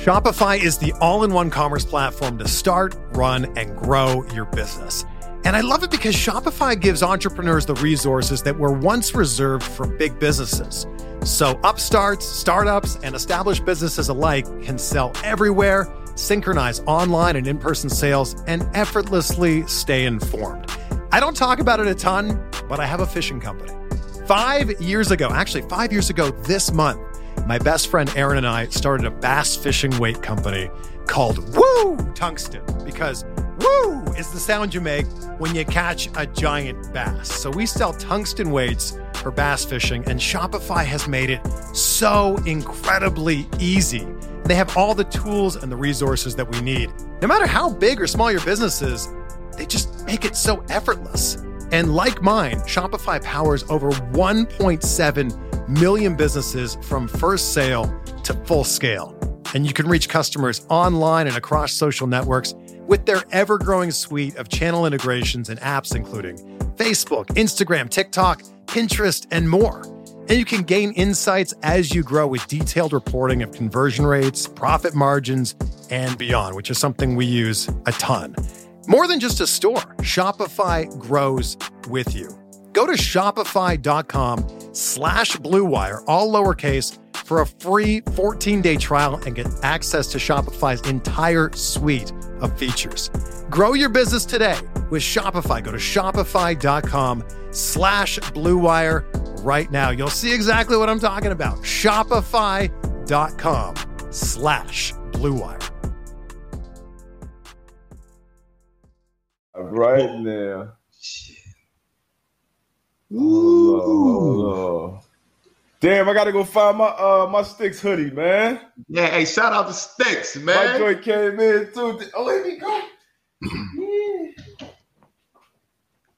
Shopify is the all-in-one commerce platform to start, run, and grow your business. And I love it because Shopify gives entrepreneurs the resources that were once reserved for big businesses. So upstarts, startups, and established businesses alike can sell everywhere, synchronize online and in-person sales, and effortlessly stay informed. I don't talk about it a ton, but I have a fishing company. 5 years ago this month, my best friend Aaron and I started a bass fishing weight company called Woo Tungsten, because woo is the sound you make when you catch a giant bass. So we sell tungsten weights for bass fishing, and Shopify has made it so incredibly easy. They have all the tools and the resources that we need. No matter how big or small your business is, they just make it so effortless. And like mine, Shopify powers over 1.7 million businesses from first sale to full scale. And you can reach customers online and across social networks with their ever-growing suite of channel integrations and apps, including Facebook, Instagram, TikTok, Pinterest, and more. And you can gain insights as you grow with detailed reporting of conversion rates, profit margins, and beyond, which is something we use a ton. More than just a store, Shopify grows with you. Go to shopify.com/BlueWire, all lowercase, for a free 14-day trial and get access to Shopify's entire suite of features. Grow your business today with Shopify. Go to shopify.com/BlueWire right now. You'll see exactly what I'm talking about. Shopify.com/BlueWire. Right now. Ooh. Oh, damn, I gotta go find my my Sticks hoodie, man. Yeah, hey, shout out to Sticks, man. My joint came in too. Oh, here we go.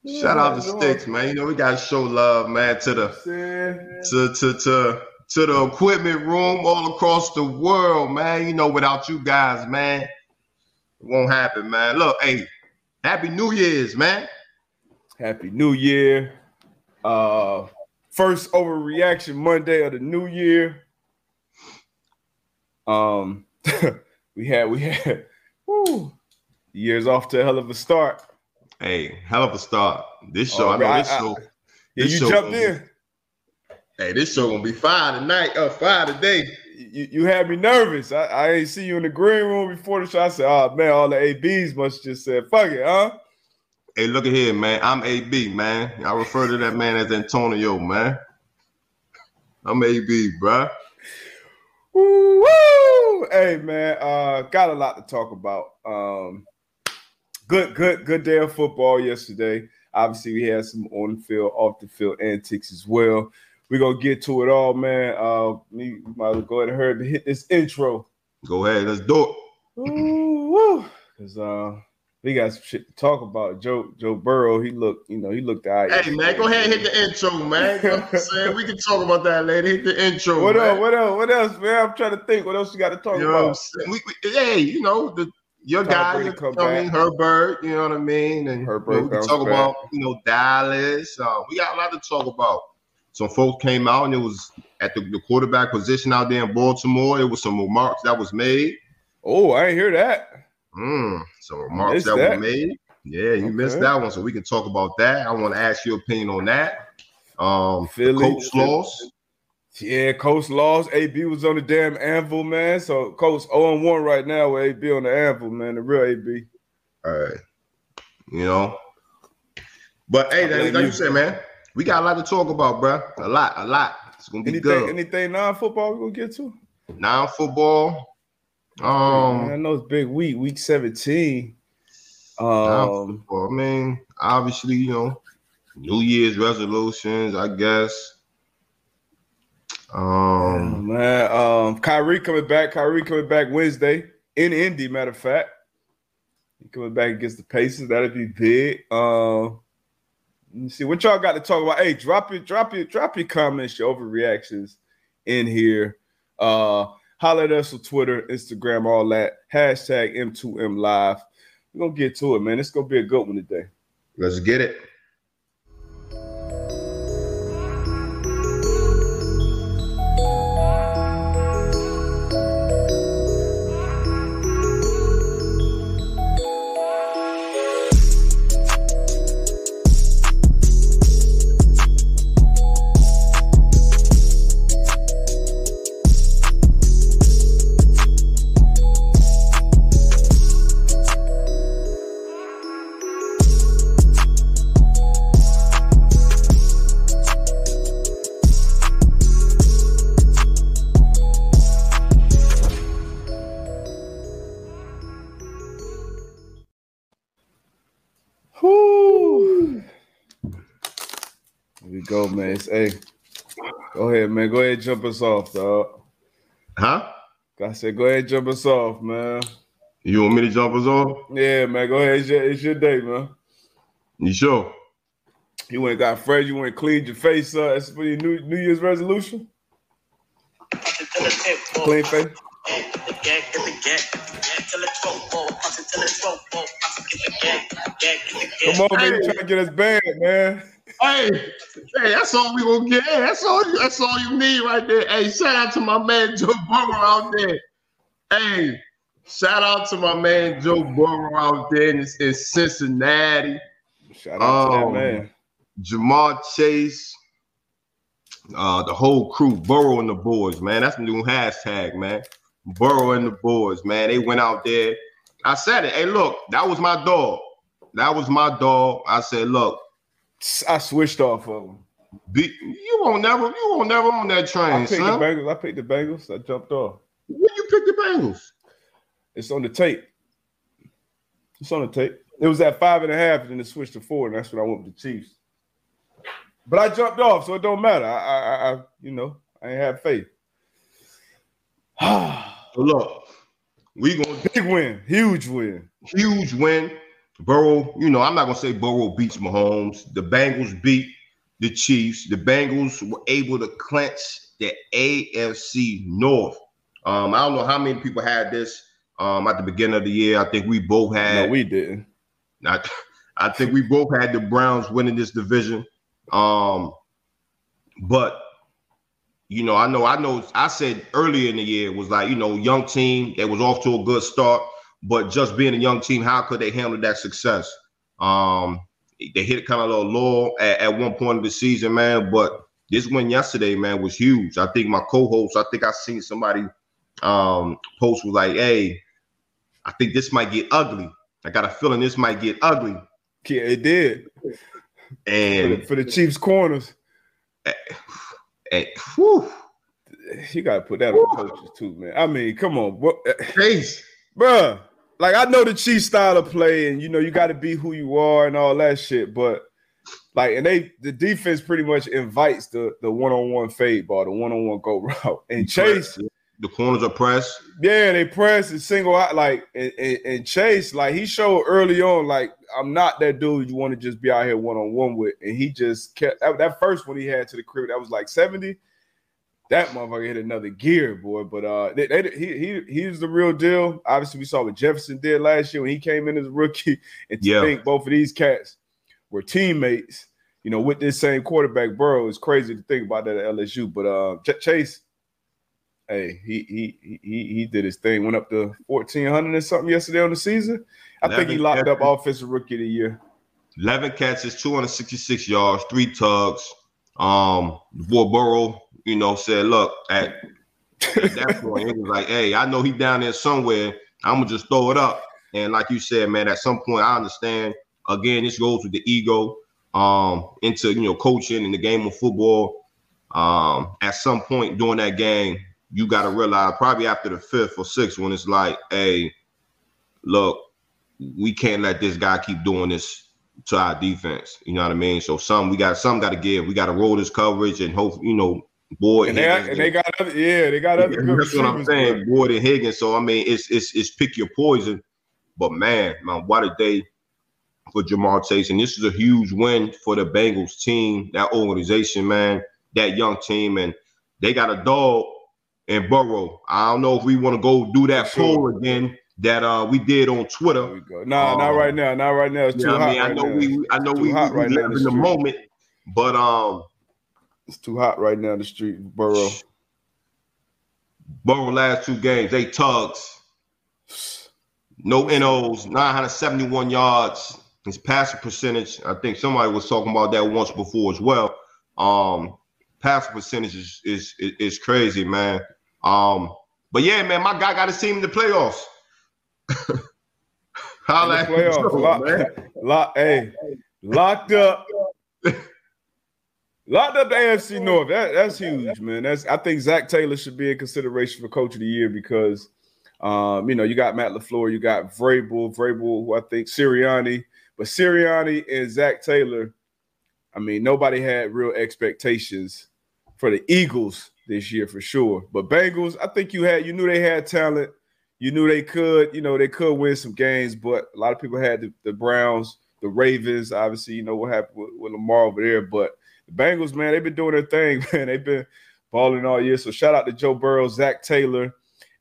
Yeah. Shout out to Sticks, man. You know we gotta show love, man, to the to the equipment room all across the world, man. You know, without you guys, man, it won't happen, man. Look, hey. Happy New Year's, man. Happy New Year. First overreaction Monday of the new year. We had year's off to a hell of a start. Hey, hell of a start. This show, right, I know this show. You jumped in. Hey, this show gonna be fire tonight, fire today. You had me nervous. I ain't see you in the green room before the show. I said, oh, man, all the ABs must just said, fuck it, huh? Hey, look at here, man. I'm AB, man. I refer to that man as Antonio, man. I'm AB, bro. Woo-woo! Hey, man, got a lot to talk about. Good day of football yesterday. Obviously, we had some on-field, off-the-field antics as well. We're going to get to it all, man. We might as well go ahead and hurry up and hit this intro. Go ahead. Let's do it. Because we got some shit to talk about. Joe Burrow, he looked all right. Hey, man, go ahead and hit the intro, man. You know what I'm saying? We can talk about that later. Hit the intro, What else, man? I'm trying to think. What else you got to talk about? Your guy, Herbert, you know what I mean? And Herbert, we can talk about, Dallas. We got a lot to talk about. Some folks came out, and it was at the quarterback position out there in Baltimore. It was some remarks that was made. Oh, I didn't hear that. Some remarks that were made. Yeah, you missed that one, so we can talk about that. I want to ask your opinion on that. Coach lost. Yeah, Coach lost. AB was on the damn anvil, man. So, Coach 0-1 right now with AB on the anvil, man, the real AB. All right. But, hey, that is like you said, man. We got a lot to talk about, bro. A lot. It's going to be good. Anything non-football we're going to get to? Non-football. I know it's big week 17. I mean, obviously, New Year's resolutions, I guess. Kyrie coming back. Wednesday in Indy, matter of fact. He coming back against the Pacers. That'll be big. Let me see what y'all got to talk about. Hey, drop your comments, your overreactions in here. Holler at us on Twitter, Instagram, all that. Hashtag M2M Live. We're going to get to it, man. It's going to be a good one today. Let's get it. go, Mace. Hey, go ahead, man. Go ahead, jump us off, dog. Huh? I said, go ahead, jump us off, man. You want me to jump us off? Yeah, man. Go ahead. It's your day, man. You sure? You went and got fresh. You went and cleaned your face up. That's for your New Year's resolution? Clean face? Come on, man. You're trying to get us banned, man. Hey, that's all we gonna get. That's all you need right there. Hey, shout out to my man Joe Burrow out there. Hey, shout out to my man Joe Burrow out there in Cincinnati. Shout out to that man. Ja'Marr Chase, the whole crew, Burrow and the boys, man. That's the new hashtag, man. Burrow and the boys, man. They went out there. I said it. Hey, look, that was my dog. That was my dog. I said, look. I switched off of him. You won't never on that train. I picked the Bengals. I jumped off. When you picked the Bengals? It's on the tape. It was at 5.5, and then it switched to 4, and that's when I went with the Chiefs. But I jumped off, so it don't matter. I ain't have faith. Look, we gonna big win, huge win. Burrow, I'm not going to say Burrow beats Mahomes. The Bengals beat the Chiefs. The Bengals were able to clinch the AFC North. I don't know how many people had this at the beginning of the year. I think we both had. No, we didn't. I think we both had the Browns winning this division. But, I know. I said earlier in the year was like, young team that was off to a good start. But just being a young team, how could they handle that success? They hit kind of a lull at one point of the season, man. But this win yesterday, man, was huge. I think my co-host, I seen somebody post was like, hey, I think this might get ugly. I got a feeling this might get ugly. Yeah, it did. And for the Chiefs corners. You got to put that on coaches too, man. I mean, come on. Face. Bruh. Like, I know the Chiefs style of play, and you got to be who you are and all that shit, but the defense pretty much invites the one-on-one fade ball, the one-on-one go route, and Chase. The corners are pressed. Yeah, they press and single out, and Chase, he showed early on, I'm not that dude you want to just be out here one-on-one with, and he just kept that first one he had to the crib. That was 70. That motherfucker hit another gear, boy. But he was the real deal. Obviously, we saw what Jefferson did last year when he came in as a rookie. And to think both of these cats were teammates, with this same quarterback, Burrow, it's crazy to think about that at LSU. But Chase, hey, he did his thing. Went up to 1,400 or something yesterday on the season. I think he locked up Offensive Rookie of the Year. 11 catches, 266 yards, 3 tugs. Before Burrow, said, look, at that point, it was like, hey, I know he down there somewhere. I'm going to just throw it up. And like you said, man, at some point, I understand. Again, this goes with the ego into, coaching and the game of football. At some point during that game, you got to realize probably after the 5th or 6th when it's like, hey, look, we can't let this guy keep doing this to our defense. You know what I mean? So some got to give. We got to roll this coverage and hope, Boyd and they got other good. That's what I'm saying, Boyd and Higgins. So I mean, it's pick your poison. But man, what a day for Ja'Marr Chase, and this is a huge win for the Bengals team, that organization, man, that young team, and they got a dog in Burrow. I don't know if we want to go do that poll again that we did on Twitter. There we go. Nah, not right now. Not right now. It's too hot. I know we live in the moment, but it's too hot right now in the street, Burrow. Burrow last 2 games, 8 tugs. No NOs, 971 yards. His passing percentage, I think somebody was talking about that once before as well. Passing percentage is crazy, man. But yeah, man, my guy got his team in the playoffs. Holla at the playoffs, locked up. Locked up the AFC North. That's huge, man. I think Zach Taylor should be in consideration for Coach of the Year because, you got Matt LaFleur, you got Vrabel, who I think Sirianni. But Sirianni and Zach Taylor I mean, nobody had real expectations for the Eagles this year for sure. But Bengals, I think you knew they had talent. You knew they could win some games, but a lot of people had the Browns, the Ravens, obviously, you know what happened with Lamar over there. But the Bengals, man, they've been doing their thing, man. They've been balling all year. So shout out to Joe Burrow, Zach Taylor, and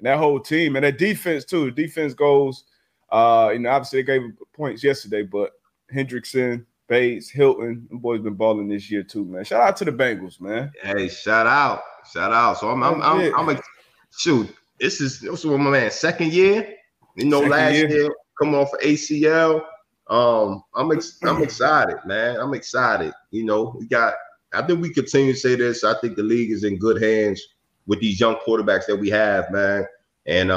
that whole team. And that defense, too. The defense goes, obviously they gave points yesterday, but Hendrickson, Bates, Hilton, them boys been balling this year, too, man. Shout out to the Bengals, man. Hey, shout out. Shout out. So I'm shoot. This is my man, second year. You know, last year, come off of ACL. I'm excited, man. I'm excited. You know, I think we continue to say this. I think the league is in good hands with these young quarterbacks that we have, man. And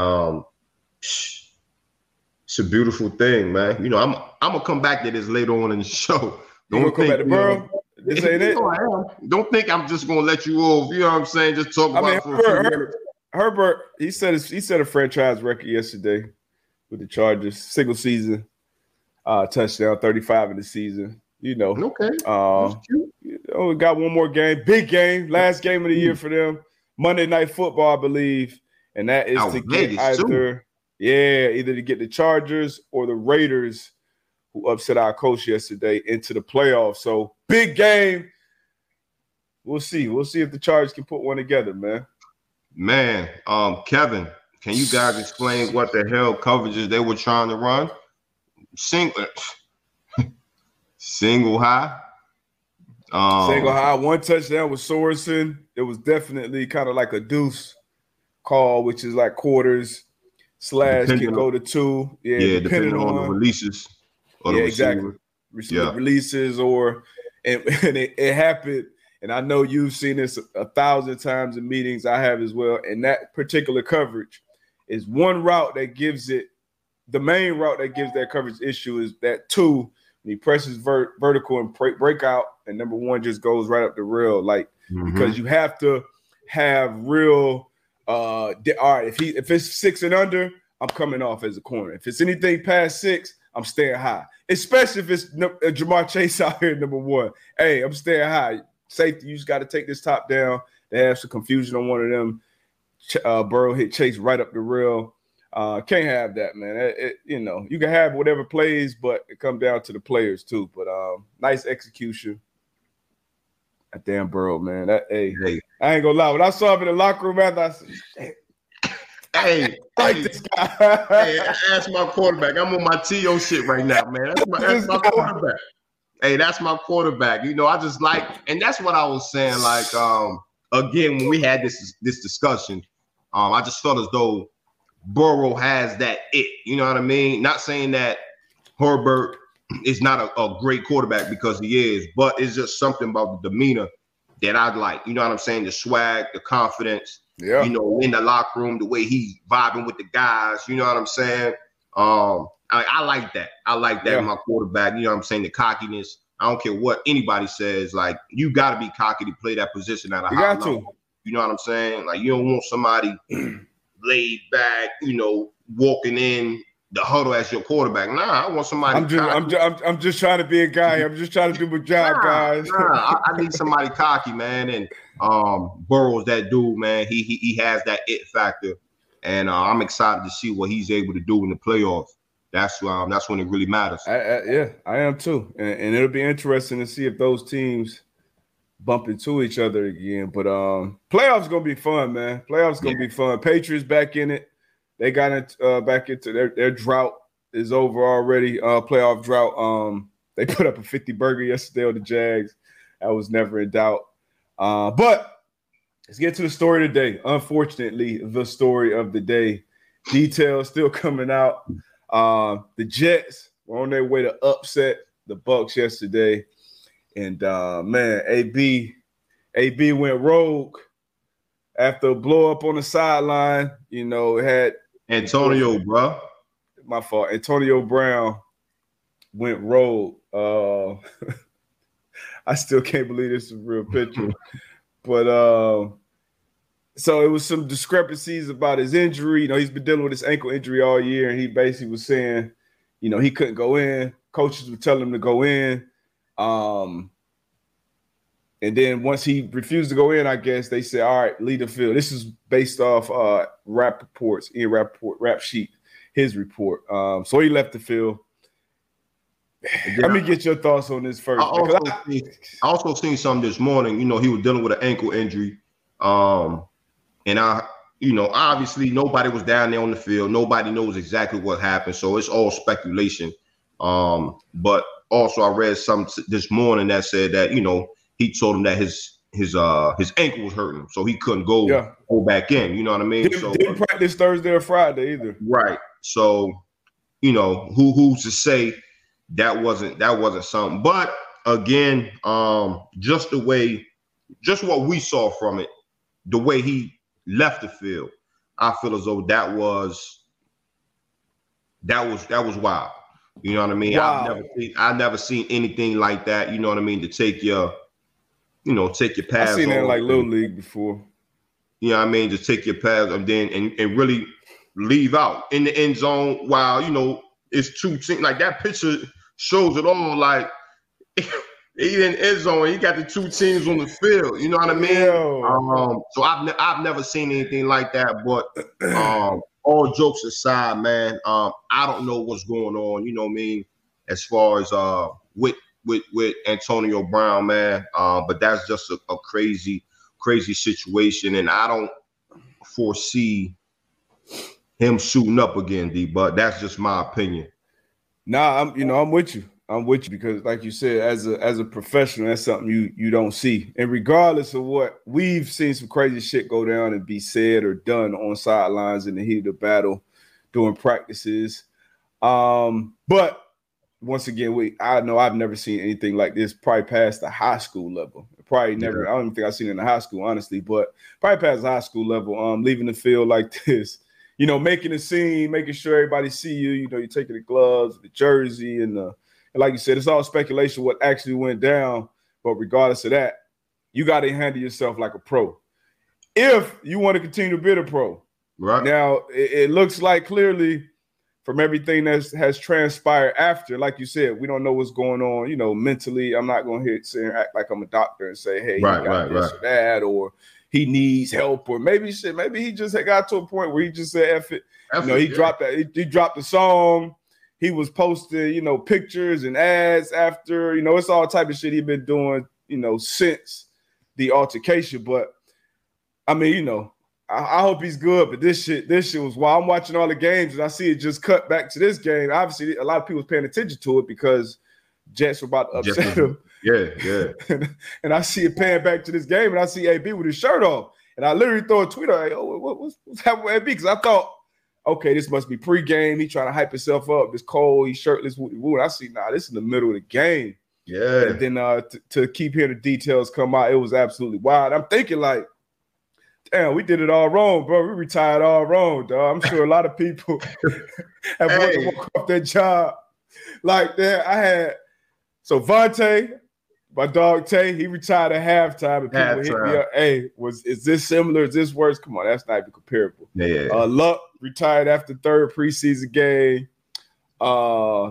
it's a beautiful thing, man. You know, I'm gonna come back to this later on in the show. Don't think, Burrow. This ain't it. Don't think I'm just gonna let you off. You know what I'm saying? Just talk about it for a few minutes. Herbert, he set a franchise record yesterday with the Chargers, single season touchdown, 35 in the season. You know, okay. Got one more game, big game, last game of the year for them, Monday Night Football, I believe, and that is to get the Chargers or the Raiders, who upset our coach yesterday, into the playoffs. So big game. We'll see if the Chargers can put one together, man. Man, Kevin, can you guys explain what the hell coverages they were trying to run? Single high. Single high, one touchdown with Sorensen. It was definitely kind of like a deuce call, which is like quarters slash can go to two. Yeah, depending on the releases. Or releases or – and it happened – and I know you've seen this 1,000 times in meetings. I have as well. And that particular coverage is one route that gives it – the main route that gives that coverage issue is that two, and he presses vertical and break out, and number one just goes right up the rail. Like, because you have to have real all right, if it's six and under, I'm coming off as a corner. If it's anything past six, I'm staying high. Especially if it's Ja'Marr Chase out here, number one. Hey, I'm staying high. Safety, you just got to take this top down. They have some confusion on one of them. Burrow hit Chase right up the rail. Can't have that, man. You can have whatever plays, but it comes down to the players too. But nice execution. That damn Burrow, man. I ain't gonna lie. When I saw him in the locker room after, I said, "Damn." Hey, like this guy. Hey, I asked my quarterback. I'm on my TO shit right now, man. That's my quarterback. Hey, that's my quarterback. You know, I just like – and that's what I was saying. Like, again, when we had this discussion, I just felt as though Burrow has that it. You know what I mean? Not saying that Herbert is not a great quarterback, because he is, but it's just something about the demeanor that I like. You know what I'm saying? The swag, the confidence, yeah. You know, in the locker room, the way he's vibing with the guys. You know what I'm saying? I like that. I like that in my quarterback. You know what I'm saying? The cockiness. I don't care what anybody says. Like, you got to be cocky to play that position at a high level. You know what I'm saying? Like, you don't want somebody laid back, you know, walking in the huddle as your quarterback. Nah, I want somebody I'm just trying to be a guy. I'm just trying to do my job, guys. I need somebody cocky, man. And Burrow's that dude, man. He has that it factor. And I'm excited to see what he's able to do in the playoffs. That's when it really matters. I am too, and it'll be interesting to see if those teams bump into each other again. But playoffs gonna be fun, man. Playoffs gonna be fun. Patriots back in it. They got back into their drought is over already. Playoff drought. They put up a 50 burger yesterday on the Jags. That was never in doubt. But let's get to the story today. Unfortunately, the story of the day. Details still coming out. The Jets were on their way to upset the Bucs yesterday. And, man, AB went rogue after a blow-up on the sideline. You know, it had – Antonio Brown went rogue. I still can't believe this is a real picture. But so it was some discrepancies about his injury. You know, he's been dealing with his ankle injury all year, and he basically was saying, you know, he couldn't go in. Coaches were telling him to go in. And then once he refused to go in, I guess they said, all right, leave the field. This is based off Ian Rappaport's rap sheet, his report. So he left the field. Yeah. Let me get your thoughts on this first. I also seen something this morning. You know, he was dealing with an ankle injury. And obviously nobody was down there on the field. Nobody knows exactly what happened. So it's all speculation. But also I read something this morning that said that, you know, he told him that his ankle was hurting him, so he couldn't go back in. You know what I mean? Didn't practice Thursday or Friday either. Right. So, you know, who's to say that wasn't something? But again, just what we saw from it, the way he left the field, I feel as though that was wild. You know what I mean? Wow. I've never seen anything like that. You know what I mean? To take your pads. I've seen that like little league before. You know what I mean? To take your pads and then and really leave out in the end zone while, you know, it's two teams. Like that picture shows it all. Like he in end zone, he got the two teams on the field. You know what I mean? So I've never seen anything like that. But all jokes aside, man, I don't know what's going on. You know what I mean? As far as with Antonio Brown, man, but that's just a crazy situation, and I don't foresee him suiting up again, D. But that's just my opinion. Nah, I'm with you because, like you said, as a professional, that's something you don't see. And regardless of what we've seen, some crazy shit go down and be said or done on sidelines in the heat of the battle during practices, but. Once again, I know I've never seen anything like this, probably past the high school level. Probably never. Yeah. I don't even think I've seen it in the high school, honestly, but probably past the high school level, leaving the field like this, you know, making a scene, making sure everybody see you, you know, you're taking the gloves, the jersey, and like you said, it's all speculation what actually went down, but regardless of that, you got to handle yourself like a pro. If you want to continue to be a pro. Right. Now, it looks like clearly – from everything that has transpired after, like you said, we don't know what's going on, you know, mentally. I'm not going to act like I'm a doctor and say, hey, he got this or that, or he needs help, or maybe he just had got to a point where he just said, F it. He dropped the song. He was posting, you know, pictures and ads after, you know, it's all type of shit he's been doing, you know, since the altercation. But, I mean, you know, I hope he's good, but this shit was wild. I'm watching all the games, and I see it just cut back to this game. Obviously, a lot of people paying attention to it because Jets were about to upset him. Yeah. and I see it paying back to this game, and I see AB with his shirt off. And I literally throw a tweet out, like, oh, what's happening with AB? Because I thought, okay, this must be pregame. He trying to hype himself up. It's cold. He's shirtless. Woo. And I see, nah, this is in the middle of the game. Yeah. And then to keep hearing the details come out, it was absolutely wild. I'm thinking, like, damn, we did it all wrong, bro. We retired all wrong, dog. I'm sure a lot of people have walked off their job like that. So Vontae, my dog Tay, he retired at halftime, and people hit me up. Hey, is this similar? Is this worse? Come on, that's not even comparable. Yeah. Luck retired after third preseason game.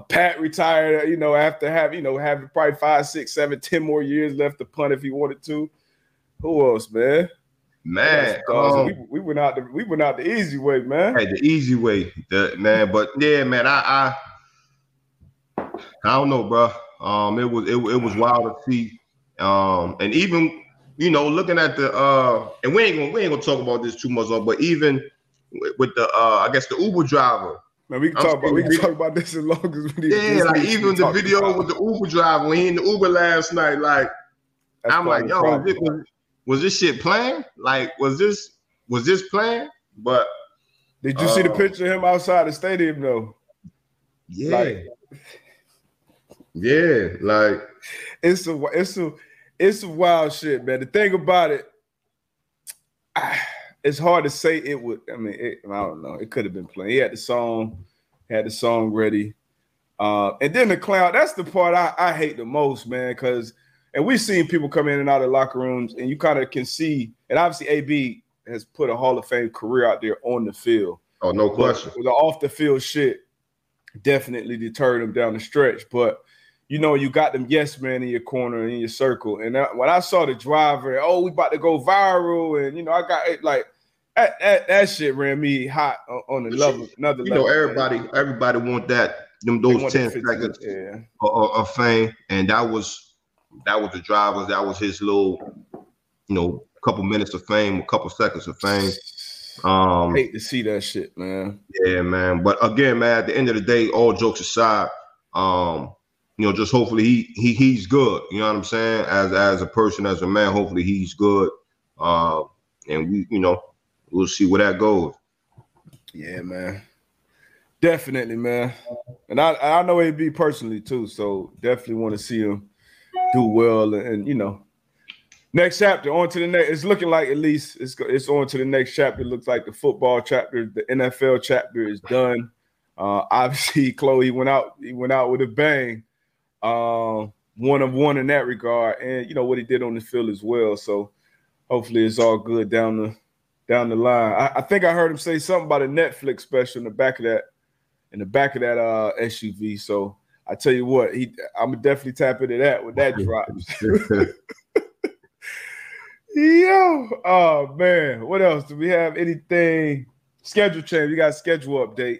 Pat retired, you know, after having probably 5, 6, 7, 10 more years left to punt if he wanted to. Who else, man? Man, we went out. We went out the easy way, man. Hey, the easy way, man. But yeah, man, I don't know, bro. It was wild to see. And even looking at the and we ain't gonna talk about this too much, but even with the I guess the Uber driver. Man, we can talk about this as long as we need. Yeah, like even the video with the Uber driver when he in the Uber last night. Like that's I'm like, yo, this was. Was this shit playing? Like, was this playing? But did you see the picture of him outside the stadium though? Yeah, like it's a wild shit, man. The thing about it, it's hard to say it would. I mean, I don't know. It could have been playing. He had the song ready, and then the clown. That's the part I hate the most, man, because. And we've seen people come in and out of locker rooms, and you kind of can see. And obviously, AB has put a Hall of Fame career out there on the field. Oh, no question. The off the field shit definitely deterred him down the stretch. But you know, you got them yes man in your corner, in your circle. And that, when I saw the driver, oh, we about to go viral, and, you know, I got it, like, that shit ran me hot on the level, another level. You know, everybody want that, those 10 seconds of fame, and that was the driver. That was his little, you know, couple minutes of fame, a couple seconds of fame. I hate to see that shit, man. Yeah, man. But again, man, at the end of the day, all jokes aside, you know, just hopefully he's good. You know what I'm saying? As a person, as a man, hopefully he's good. And we, you know, we'll see where that goes. Yeah, man. Definitely, man. And I know AB personally too, so definitely want to see him do well. And you know, next chapter, on to the next. It's looking like, at least it's on to the next chapter. It looks like the football chapter, the NFL chapter is done. Obviously, Chloe went out with a bang. 1 of 1 in that regard, and you know what he did on the field as well. So hopefully it's all good down the line. I think I heard him say something about a Netflix special in the back of that SUV. So I tell you what, I'm gonna definitely tap into that when that drops. Yo, oh man, what else do we have? Anything schedule change? We got a schedule update.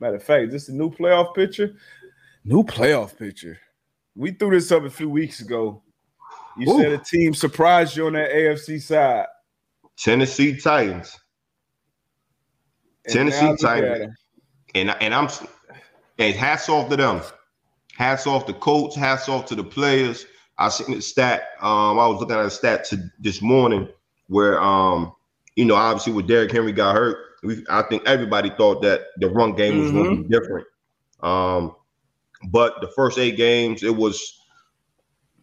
Matter of fact, is this a new playoff picture? New playoff picture. We threw this up a few weeks ago. You said a team surprised you on that AFC side. Tennessee Titans. And Tennessee Titans. And hats off to them. Hats off to Colts. Hats off to the players. I seen the stat. I was looking at a stat this morning where, you know, obviously with Derrick Henry got hurt, I think everybody thought that the run game was going to be different. But the first 8 games, it was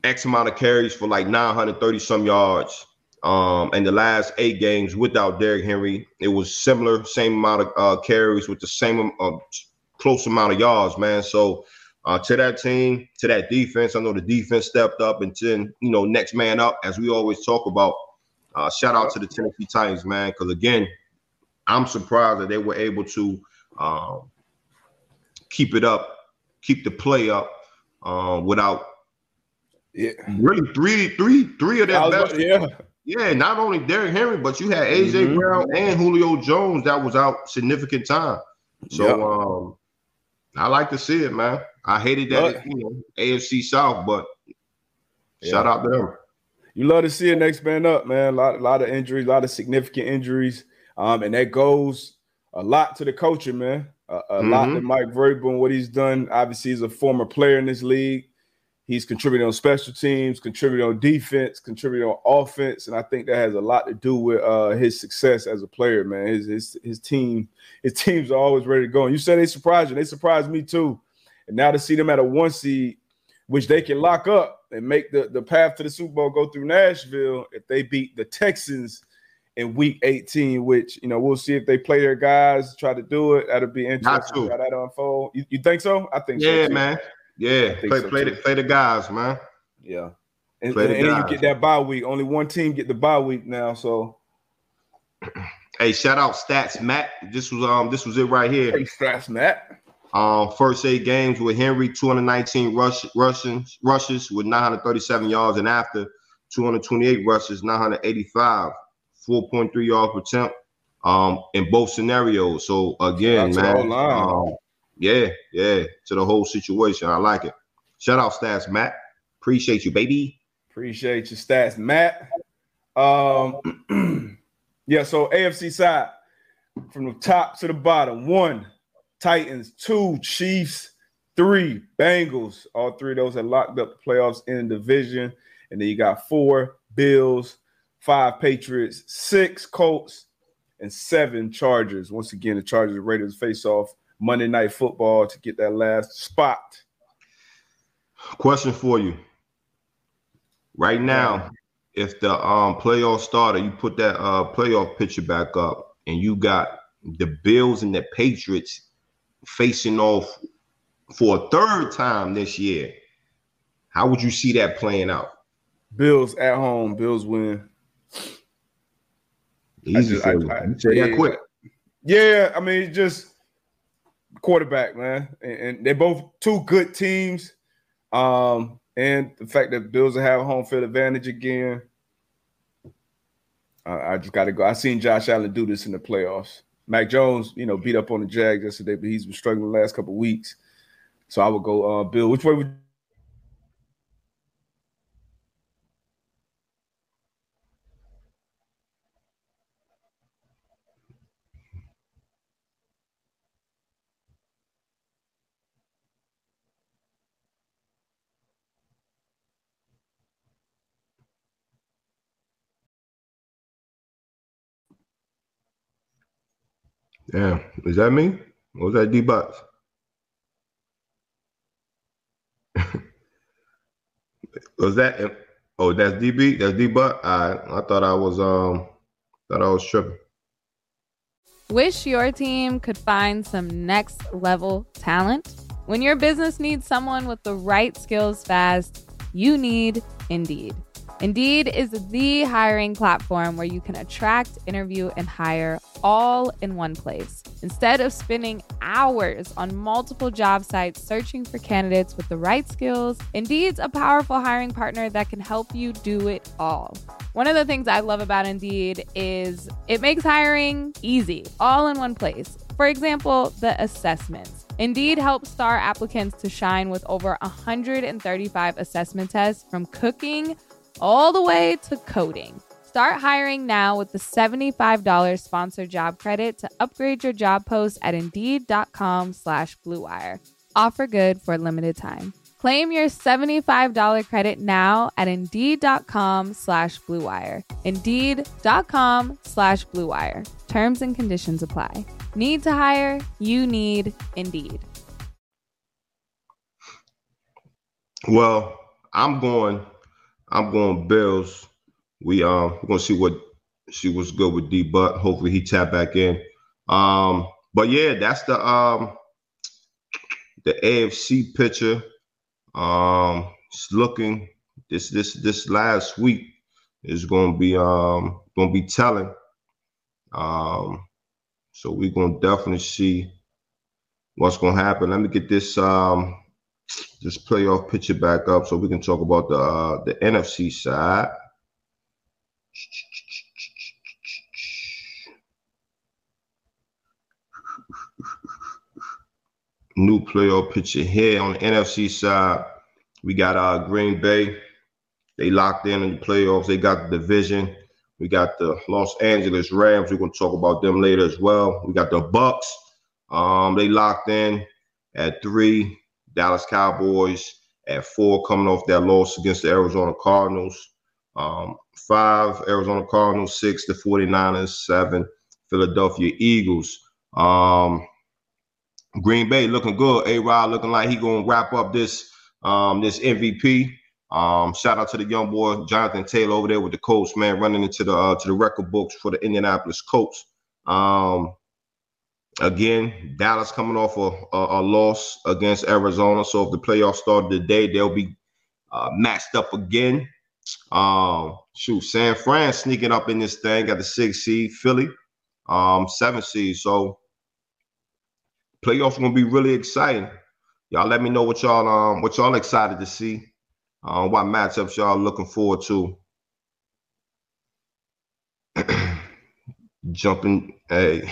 X amount of carries for like 930 some yards. And the last 8 games without Derrick Henry, it was similar, same amount of carries with the same close amount of yards, man. So, to that team, to that defense, I know the defense stepped up, and then, you know, next man up, as we always talk about. Shout out to the Tennessee Titans, man, because again, I'm surprised that they were able to keep the play up without really three of their best. Yeah, not only Derrick Henry, but you had AJ Brown and Julio Jones that was out significant time. So I like to see it, man. I hated that AFC South, but shout out to them. You love to see it, next man up, man. A lot of injuries, a lot of significant injuries. And that goes a lot to the culture, man. A lot to Mike Vrabel and what he's done. Obviously, he's a former player in this league. He's contributing on special teams, contributing on defense, contributing on offense, and I think that has a lot to do with his success as a player, man. His teams are always ready to go. And you said they surprised you. They surprised me too. And now to see them at a 1 seed, which they can lock up and make the path to the Super Bowl go through Nashville if they beat the Texans in Week 18, which, you know, we'll see if they play their guys, try to do it. That'll be interesting how that unfold. You think so? I think so. Yeah, man. Yeah, play the guys, man. Yeah. And then you get that bye week. Only one team get the bye week now, so. Hey, shout out Stats Matt. This was it right here. Hey, Stats Matt. First 8 games with Henry, 219 rushes with 937 yards, and after 228 rushes, 985, 4.3 yards per attempt in both scenarios. So, again, man. Yeah, to the whole situation. I like it. Shout out Stats Matt. Appreciate you, baby. Appreciate you, Stats Matt. So AFC side, from the top to the bottom. 1, Titans. 2, Chiefs. 3, Bengals. All 3 of those have locked up the playoffs in the division. And then you got 4, Bills. 5, Patriots. 6, Colts. And 7, Chargers. Once again, the Chargers and Raiders face off Monday Night Football to get that last spot. Question for you. Right now, if the playoff started, you put that playoff picture back up, and you got the Bills and the Patriots facing off for a 3rd time this year, how would you see that playing out? Bills at home. Bills win. Easy for you. Say that quick. Yeah, I mean, just – quarterback, man. And they're both two good teams. And the fact that the Bills have home field advantage again. I just got to go. I seen Josh Allen do this in the playoffs. Mac Jones, you know, beat up on the Jags yesterday, but he's been struggling the last couple of weeks. So I would go Bill. Which way would you? Yeah, is that me? Or was that D-Box? Was that? Oh, that's DB. That's D-Box. I thought I was tripping. Wish your team could find some next level talent? When your business needs someone with the right skills fast, you need Indeed. Indeed is the hiring platform where you can attract, interview, and hire all in one place. Instead of spending hours on multiple job sites searching for candidates with the right skills, Indeed's a powerful hiring partner that can help you do it all. One of the things I love about Indeed is it makes hiring easy, all in one place. For example, the assessments. Indeed helps star applicants to shine with over 135 assessment tests from cooking all the way to coding. Start hiring now with the $75 sponsored job credit to upgrade your job post at Indeed.com/BlueWire. Offer good for a limited time. Claim your $75 credit now at Indeed.com/BlueWire. Indeed.com/BlueWire. Terms and conditions apply. Need to hire? You need Indeed. Well, I'm going Bills. We're gonna see what's good with D Buck. Hopefully he tap back in. But yeah, that's the AFC picture. It's looking this last week is gonna be telling. So we're gonna definitely see what's gonna happen. Let me get this this playoff picture back up so we can talk about the NFC side. New playoff picture here on the NFC side. We got Green Bay. They locked in the playoffs. They got the division. We got the Los Angeles Rams. We're going to talk about them later as well. We got the Bucs. They locked in at 3. Dallas Cowboys at 4, coming off that loss against the Arizona Cardinals. 5, Arizona Cardinals. 6, the 49ers. 7, Philadelphia Eagles. Green Bay looking good. A-Rod looking like he going to wrap up this MVP. Shout out to the young boy, Jonathan Taylor, over there with the Colts, man, running into the record books for the Indianapolis Colts. Again, Dallas coming off a loss against Arizona. So if the playoffs started today, they'll be matched up again. San Fran sneaking up in this thing. Got the 6th seed, Philly, 7th seed. So playoffs are gonna be really exciting. Y'all let me know what y'all excited to see. What matchups y'all looking forward to. Jumping, hey.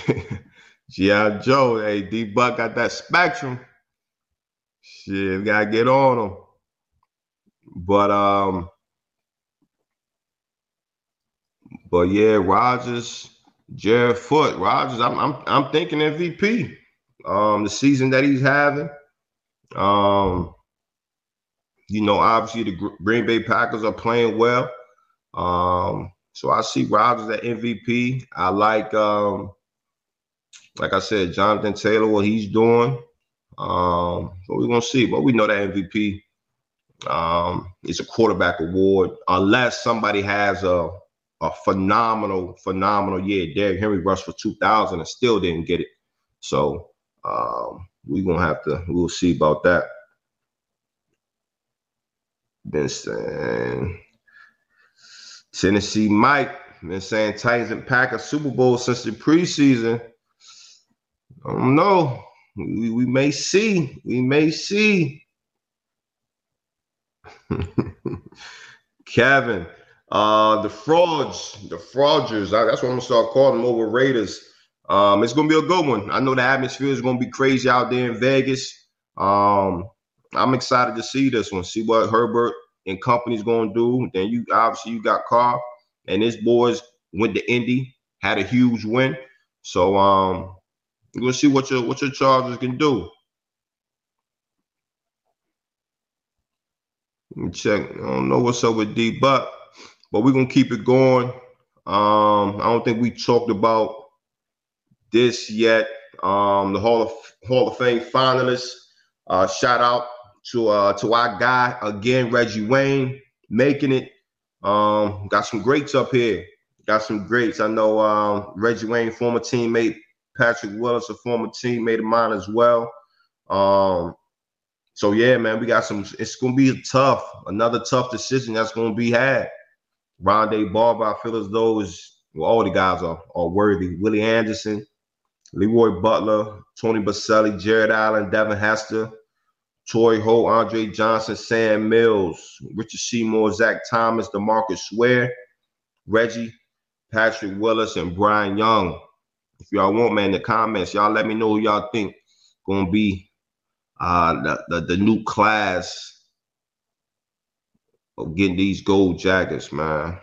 G.I. Joe, hey, D-Buck got that spectrum. Shit, we got to get on him. But yeah, Rodgers, Jared Foote. Rodgers, I'm thinking MVP. The season that he's having. You know, obviously the Green Bay Packers are playing well. So I see Rodgers at MVP. I like I said, Jonathan Taylor, what he's doing. So we're going to see. But we know that MVP is a quarterback award unless somebody has a phenomenal year. Derrick Henry rushed for 2,000 and still didn't get it. So we're going to we'll see about that. Been saying Tennessee Mike. Been saying Titans and Packers Super Bowl since the preseason. I don't know. We may see. We may see. Kevin, the fraudsters. That's what I'm gonna start calling them over Raiders. It's gonna be a good one. I know the atmosphere is gonna be crazy out there in Vegas. I'm excited to see this one. See what Herbert and company's gonna do. Then you obviously you got Carr and his boys went to Indy, had a huge win. So we're gonna see what your Chargers can do. Let me check. I don't know what's up with D Buck, but we're gonna keep it going. I don't think we talked about this yet. The Hall of Fame finalists. Shout out to our guy again, Reggie Wayne, making it. Got some greats up here. Got some greats. I know Reggie Wayne, former teammate, Patrick Willis, a former teammate of mine as well. So yeah, man, we got some. It's gonna be tough. Another tough decision that's gonna be had. Rondé Barber, I feel as though is well, all the guys are worthy. Willie Anderson, Leroy Butler, Tony Baselli, Jared Allen, Devin Hester, Torrey Holt, Andre Johnson, Sam Mills, Richard Seymour, Zach Thomas, DeMarcus Ware, Reggie, Patrick Willis, and Brian Young. If y'all want, man, in the comments, y'all let me know who y'all think gonna be the new class of getting these gold jackets, man.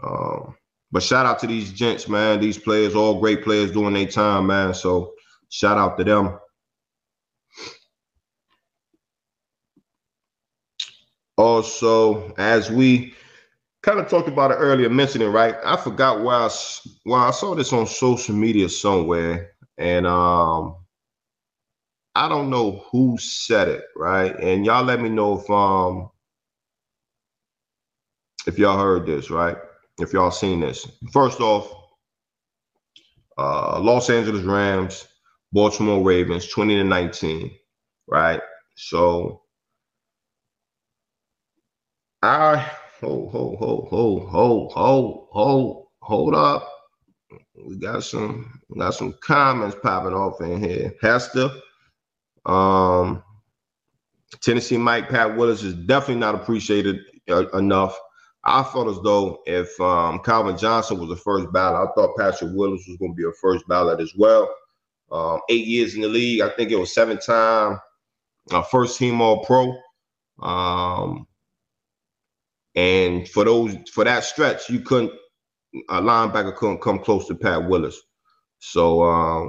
But shout out to these gents, man. These players, all great players doing their time, man. So shout out to them. Also, as we kind of talked about it earlier, mentioning, right? I forgot why I saw this on social media somewhere. And I don't know who said it, right? And y'all let me know if y'all heard this, right? If y'all seen this. First off, Los Angeles Rams, Baltimore Ravens, 20-19, right? So hold up. We got some comments popping off in here. Hester, Tennessee Mike, Pat Willis is definitely not appreciated enough. I felt as though if Calvin Johnson was a first ballot, I thought Patrick Willis was going to be a first ballot as well. 8 years in the league. I think it was 7-time first team All-Pro. And for that stretch, you couldn't – a linebacker couldn't come close to Pat Willis. So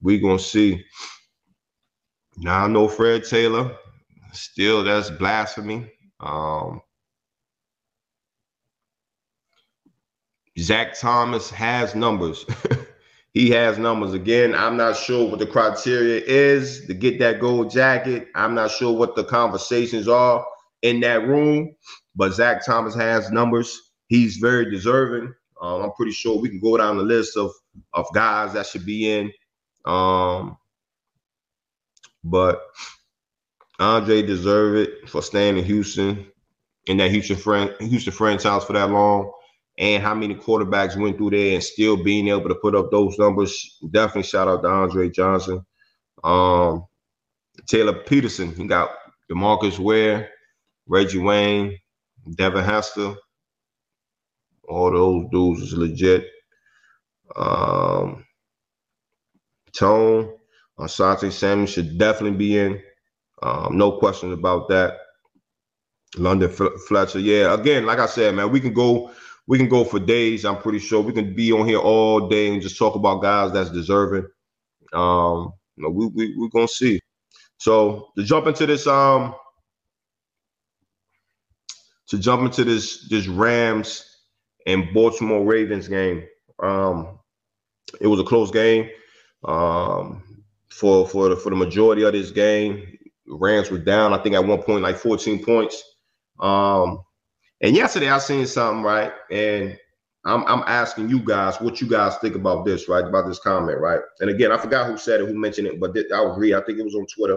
we're going to see. Now I know Fred Taylor. Still, that's blasphemy. Zach Thomas has numbers. He has numbers. Again, I'm not sure what the criteria is to get that gold jacket. I'm not sure what the conversations are in that room, but Zach Thomas has numbers. He's very deserving. I'm pretty sure we can go down the list of guys that should be in. But Andre deserved it for staying in Houston, in that Houston franchise for that long. And how many quarterbacks went through there and still being able to put up those numbers. Definitely shout out to Andre Johnson. Taylor Peterson, you got DeMarcus Ware, Reggie Wayne, Devin Hester. All those dudes is legit. Tone, Asante Samuel should definitely be in. No question about that. London Fletcher, yeah. Again, like I said, man, we can go for days. I'm pretty sure we can be on here all day and just talk about guys that's deserving. We're gonna see. So to jump into this Rams and Baltimore Ravens game. It was a close game. For the majority of this game, Rams were down. I think at one point like 14 points. And yesterday I seen something, right? And I'm asking you guys what you guys think about this, right? About this comment, right? And again, I forgot who said it, who mentioned it, but I agree. I think it was on Twitter.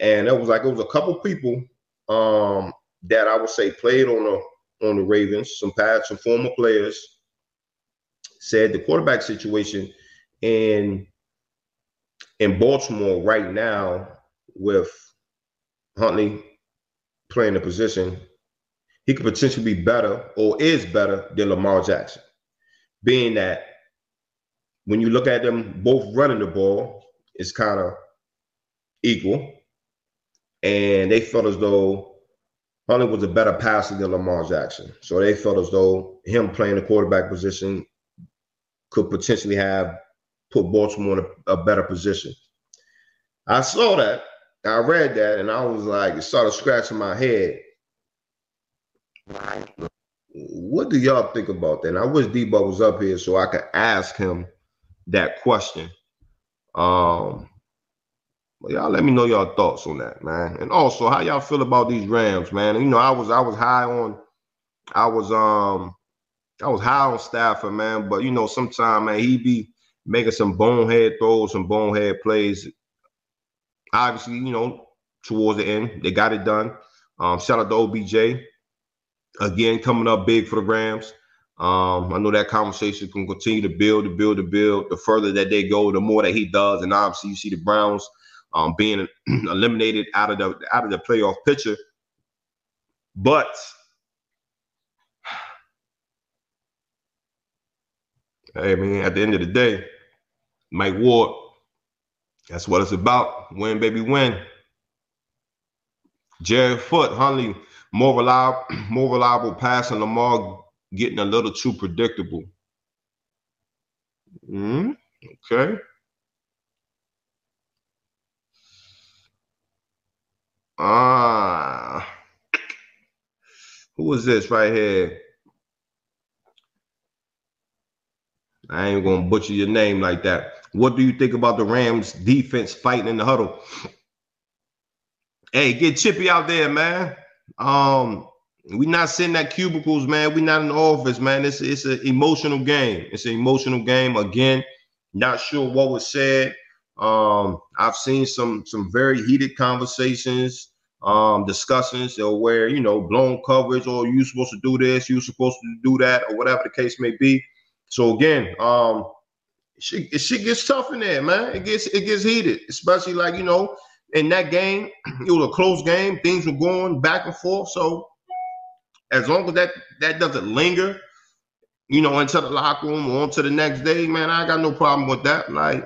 And it was a couple people that I would say played on the Ravens, some former players said the quarterback situation in in Baltimore right now with Huntley playing the position, he could potentially be better or is better than Lamar Jackson, being that when you look at them both running the ball, it's kind of equal. And they felt as though Huntley was a better passer than Lamar Jackson. So they felt as though him playing the quarterback position could potentially have put Baltimore in a better position. I saw that. I read that, and I was like, it started scratching my head. What do y'all think about that? And I wish D-Buck was up here so I could ask him that question. Well, y'all let me know y'all thoughts on that, man. And also, how y'all feel about these Rams, man? You know, I was high on Stafford, man. But you know, sometimes, man, he be making some bonehead throws, some bonehead plays. Obviously, you know, towards the end, they got it done. Shout out to OBJ again, coming up big for the Rams. I know that conversation can continue to build. The further that they go, the more that he does. And obviously, you see the Browns being eliminated out of the playoff picture. But hey, man, at the end of the day, Mike Ward, that's what it's about. Win, baby, win. Jared Foote, Huntley, more reliable pass, and Lamar getting a little too predictable. Okay. Who is this right here? I ain't going to butcher your name like that. What do you think about the Rams defense fighting in the huddle? Hey, get chippy out there, man. We're not sitting at cubicles, man. We're not in the office, man. It's an emotional game. It's an emotional game. Again, not sure what was said. I've seen some very heated conversations, discussions where, you know, blown coverage or you're supposed to do this, you're supposed to do that, or whatever the case may be. So again, shit gets tough in there, man. It gets heated, especially like, you know, in that game, it was a close game. Things were going back and forth. So as long as that doesn't linger, you know, into the locker room or onto the next day, man, I got no problem with that. Like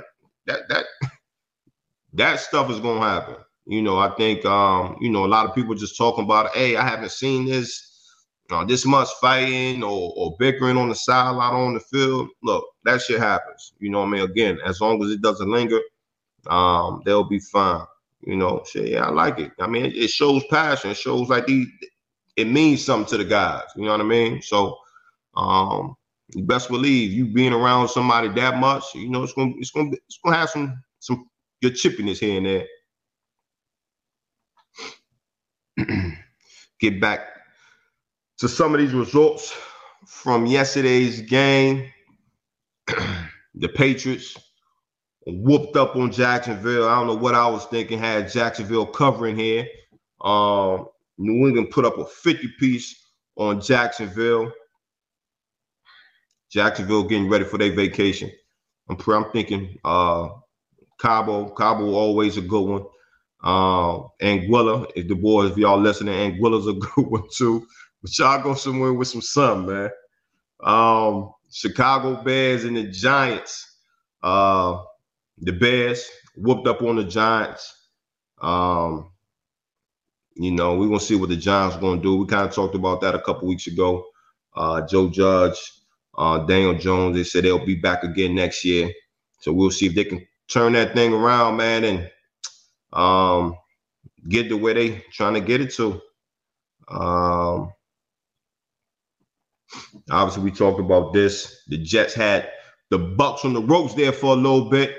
that stuff is gonna happen. You know, I think you know, a lot of people just talking about, hey, I haven't seen this. This much fighting or bickering on the sideline, on the field. Look, that shit happens. You know what I mean? Again, as long as it doesn't linger, they'll be fine. You know, shit, yeah, I like it. I mean, it shows passion. It shows like it means something to the guys. You know what I mean? So you best believe you being around somebody that much, you know, it's gonna have your chippiness here and there. Get back to some of these results from yesterday's game. The Patriots whooped up on Jacksonville. I don't know what I was thinking, had Jacksonville covering here. New England put up a 50-piece on Jacksonville. Jacksonville getting ready for their vacation. I'm thinking Cabo always a good one. Anguilla, if the boys, if y'all listening, Anguilla's a good one too. But y'all go somewhere with some sun, man. Chicago Bears and the Giants. The Bears whooped up on the Giants. You know, we're going to see what the Giants going to do. We kind of talked about that a couple weeks ago. Joe Judge, Daniel Jones, they said they'll be back again next year. So we'll see if they can turn that thing around, man, and get to where they trying to get it to. Obviously, we talked about this. The Jets had the Bucs on the ropes there for a little bit.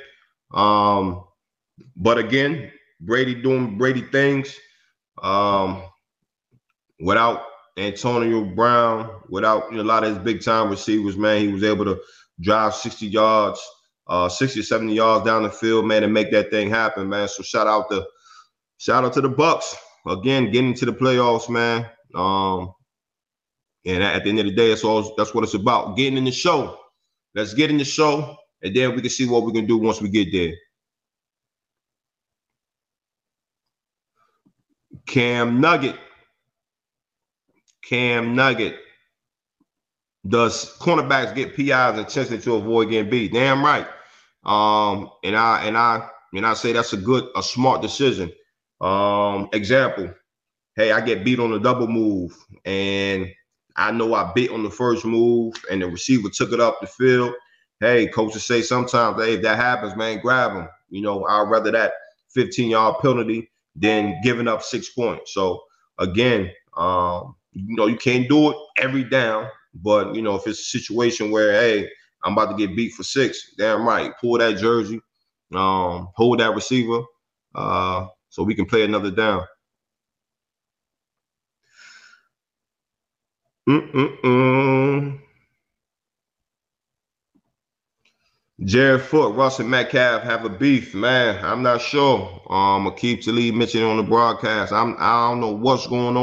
But again, Brady doing Brady things. Without Antonio Brown, without, you know, a lot of his big-time receivers, man, he was able to drive 60 or 70 yards down the field, man, and make that thing happen, man. So shout out to the Bucs. Again, getting to the playoffs, man. And at the end of the day, that's what it's about. Getting in the show. Let's get in the show, and then we can see what we can do once we get there. Cam Nugget. Does cornerbacks get PIs intentionally to avoid getting beat? Damn right. And I say that's a smart decision. Example. Hey, I get beat on a double move, and I know I bit on the first move, and the receiver took it up the field. Hey, coaches say sometimes, hey, if that happens, man, grab him. You know, I'd rather that 15-yard penalty than giving up 6 points. So, again, you know, you can't do it every down, but, you know, if it's a situation where, hey, I'm about to get beat for six, damn right, pull that jersey, hold that receiver so we can play another down. Jared Foot, Russ and Metcalf have a beef, man. I'm not sure. Akeem Talib mentioned on the broadcast. I don't know what's going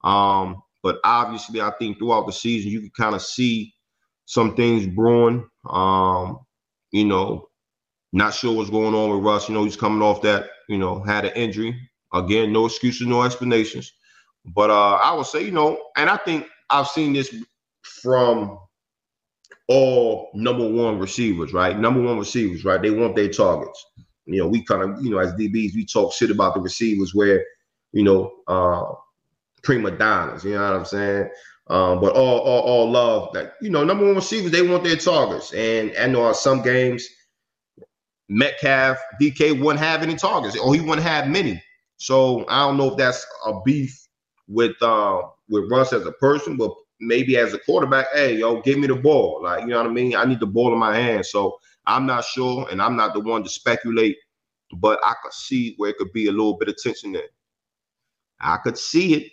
on. But obviously, I think throughout the season, you can kind of see some things brewing. You know, not sure what's going on with Russ. You know, he's coming off that, you know, had an injury. Again, no excuses, no explanations. But I would say, you know, and I think I've seen this from all number one receivers, right? They want their targets. You know, we kind of, you know, as DBs, we talk shit about the receivers where, you know, prima donnas, you know what I'm saying? But all love that, you know, number one receivers, they want their targets. And I know some games, Metcalf, DK wouldn't have any targets, or he wouldn't have many. So I don't know if that's a beef with Russ as a person, but maybe as a quarterback, hey, yo, give me the ball. Like, you know what I mean? I need the ball in my hand. So I'm not sure, and I'm not the one to speculate, but I could see where it could be a little bit of tension there. I could see it.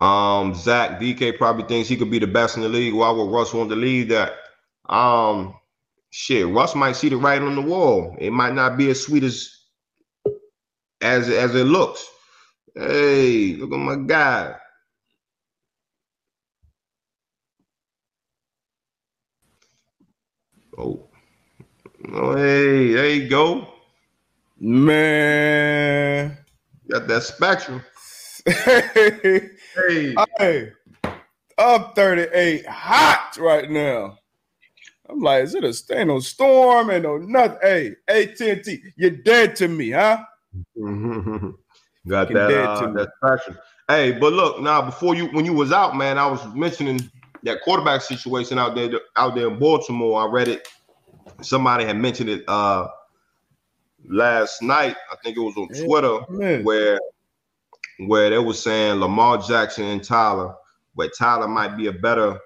Zach, DK probably thinks he could be the best in the league. Why would Russ want to leave that? Shit, Russ might see the writing on the wall. It might not be as sweet as it looks. Hey, look at my guy. Oh, hey, there you go. Man. Got that spectrum. Hey. Up 38 hot right now. I'm like, is it a stand no storm and no nothing? Hey, AT&T, you're dead to me, huh? Got that, that fashion. Hey, but look, now before you, when you was out, man, I was mentioning that quarterback situation out there in Baltimore. I read it. Somebody had mentioned it last night. I think it was on Twitter, man. where they were saying Lamar Jackson and Tyler, where Tyler might be a better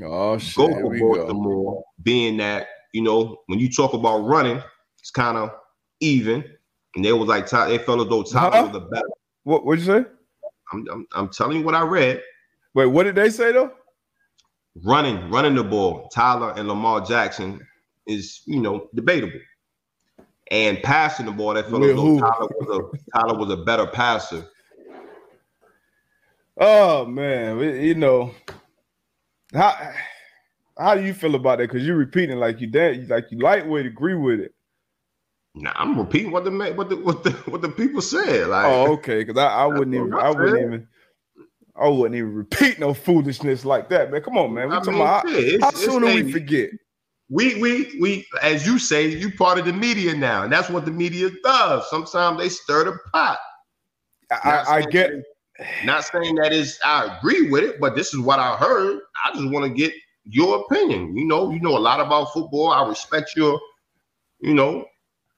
Baltimore, being that, you know, when you talk about running, it's kind of even, and they was like, they felt as though Tyler was a better. What'd you say? I'm telling you what I read. Wait, what did they say though? Running the ball, Tyler and Lamar Jackson is, you know, debatable, and passing the ball, they felt as though Tyler was a better passer. Oh man, you know. How do you feel about that? Because you're repeating like you lightweight agree with it. Nah, I'm repeating what the people said. Like, oh, okay, because I wouldn't even repeat no foolishness like that, man. Come on, man. We talking about how soon do we forget? We as you say, you part of the media now, and that's what the media does. Sometimes they stir the pot. I get it. Not saying that is I agree with it, but this is what I heard. I just want to get your opinion. You know a lot about football. I respect your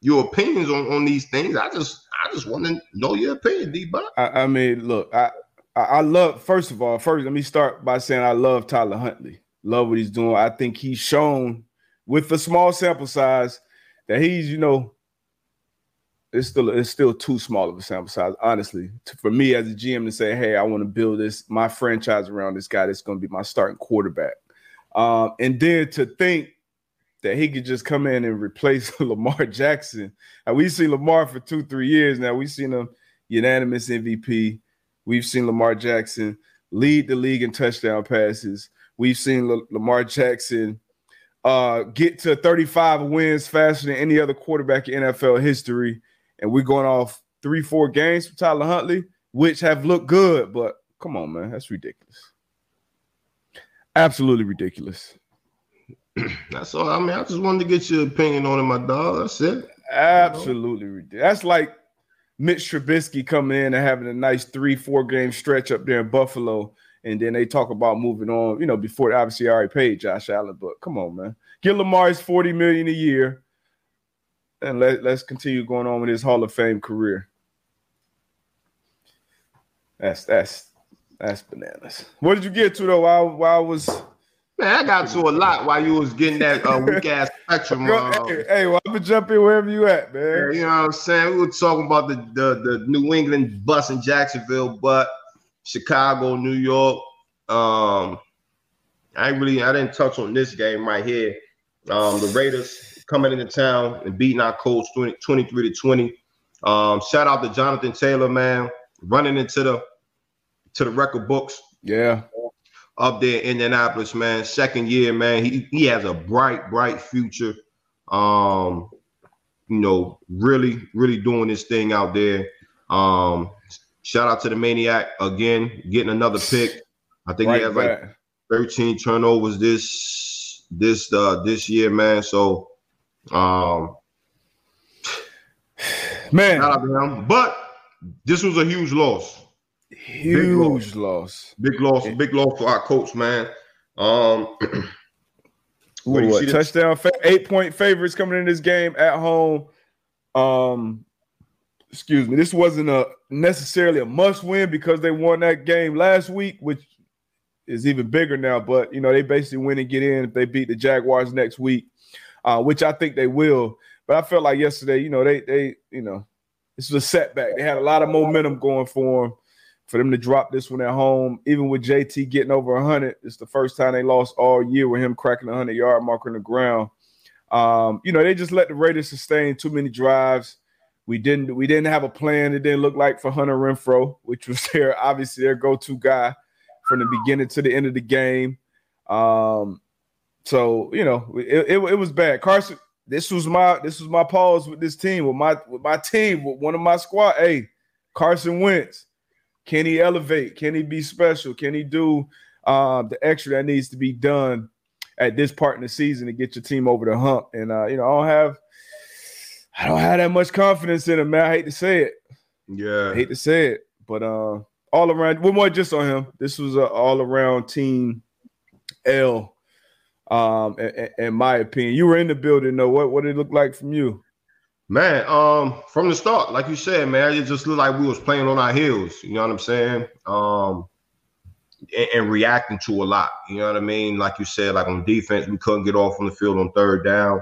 opinions on these things. I just want to know your opinion, D-Buck. I mean, look, I love. First, let me start by saying I love Tyler Huntley. Love what he's doing. I think he's shown with the small sample size that he's, you know. It's still too small of a sample size, honestly, for me as a GM to say, hey, I want to build my franchise around this guy that's going to be my starting quarterback. And then to think that he could just come in and replace Lamar Jackson. And we've seen Lamar for 2-3 years now. We've seen him unanimous MVP. We've seen Lamar Jackson lead the league in touchdown passes. We've seen Lamar Jackson get to 35 wins faster than any other quarterback in NFL history. And we're going off 3-4 games from Tyler Huntley, which have looked good. But come on, man, that's ridiculous. Absolutely ridiculous. That's all. I mean, I just wanted to get your opinion on it, my dog. That's it. Absolutely ridiculous. That's like Mitch Trubisky coming in and having a nice 3-4 game stretch up there in Buffalo, and then they talk about moving on, you know, before obviously I already paid Josh Allen, but come on, man. Give Lamar his $40 million a year, and let's continue going on with his Hall of Fame career. That's bananas. What did you get to, though, while I was – man, I got to a lot while you was getting that weak-ass spectrum. Hey, well, I'm going to jump in wherever you at, man. You know what I'm saying? We were talking about the New England bus in Jacksonville, but Chicago, New York. I didn't touch on this game right here. The Raiders coming into town and beating our Colts 23-20. Shout out to Jonathan Taylor, man, running into the record books. Yeah. Up there in Indianapolis, man. Second year, man. He has a bright, bright future. You know, really, really doing this thing out there. Shout out to the Maniac again, getting another pick. I think he has like 13 turnovers this year, man. So, man, shout out to him. But this was a huge loss. Huge loss. Big loss for our coach, man. Touchdown, 8-point favorites coming in this game at home. Excuse me. This wasn't necessarily a must win because they won that game last week, which is even bigger now. But, you know, they basically win and get in if they beat the Jaguars next week, which I think they will. But I felt like yesterday, you know, they this was a setback. They had a lot of momentum going for them. For them to drop this one at home, even with JT getting over 100, it's the first time they lost all year with him cracking the 100-yard marker on the ground. You know, they just let the Raiders sustain too many drives. We didn't have a plan. It didn't look like for Hunter Renfrow, which was obviously their go-to guy from the beginning to the end of the game. So you know, it was bad. Carson, this was my pause with this team, with my team, with one of my squad. Hey, Carson Wentz. Can he elevate? Can he be special? Can he do the extra that needs to be done at this part in the season to get your team over the hump? And you know, I don't have that much confidence in him, man. I hate to say it. Yeah, I hate to say it, but all around, one more just on him. This was an all-around team L, in my opinion. You were in the building, though. What did it look like from you? Man, from the start, like you said, man, it just looked like we was playing on our heels. You know what I'm saying? And reacting to a lot. You know what I mean? Like you said, like on defense, we couldn't get off on the field on third down.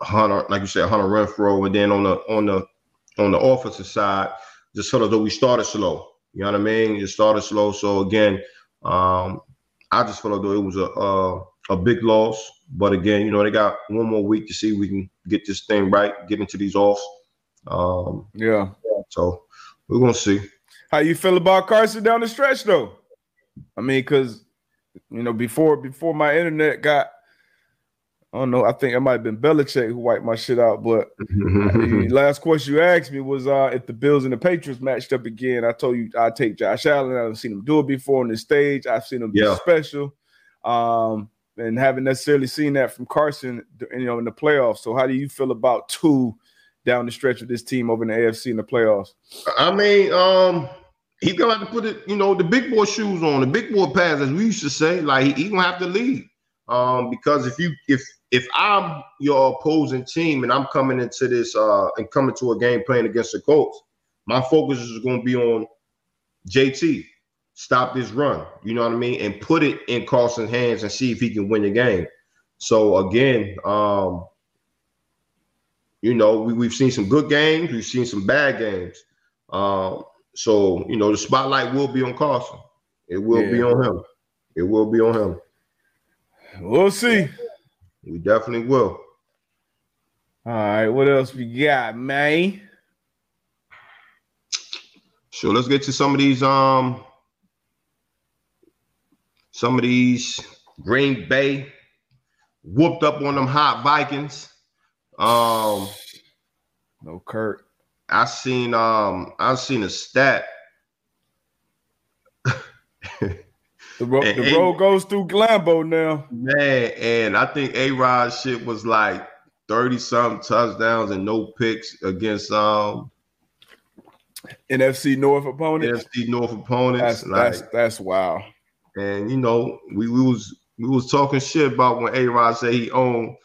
Hunter, like you said, Hunter Renfrow, and then on the offensive side, just sort of though we started slow. You know what I mean? It started slow. So again, I just felt though it was a big loss, but again, you know, they got one more week to see if we can get this thing right, get into these offs. Yeah. So we're going to see. How you feel about Carson down the stretch, though? I mean, because, you know, before my internet got, I don't know, I think it might have been Belichick who wiped my shit out, but last question you asked me was if the Bills and the Patriots matched up again, I told you I'd take Josh Allen. I've seen him do it before on the stage. I've seen him be special. And haven't necessarily seen that from Carson, you know, in the playoffs. So how do you feel about two down the stretch of this team over in the AFC in the playoffs? I mean, he's going to have to put it, you know, the big boy shoes on, the big boy pads, as we used to say. Like, he's going to have to lead. Because if I'm your opposing team and I'm coming into this and coming to a game playing against the Colts, my focus is going to be on JT. Stop this run, you know what I mean, and put it in Carson's hands and see if he can win the game. So, again, you know, we've seen some good games. We've seen some bad games. So, you know, the spotlight will be on Carson. It will be on him. It will be on him. We'll see. We definitely will. All right, what else we got, man? Sure, let's get to some of these Green Bay whooped up on them hot Vikings. No Kurt. I seen a stat. The road goes through Glambo now. Man, and I think A-Rod shit was like 30-something touchdowns and no picks against NFC North opponents. NFC North opponents. That's wow. And you know, we was talking shit about when A-Rod said he owned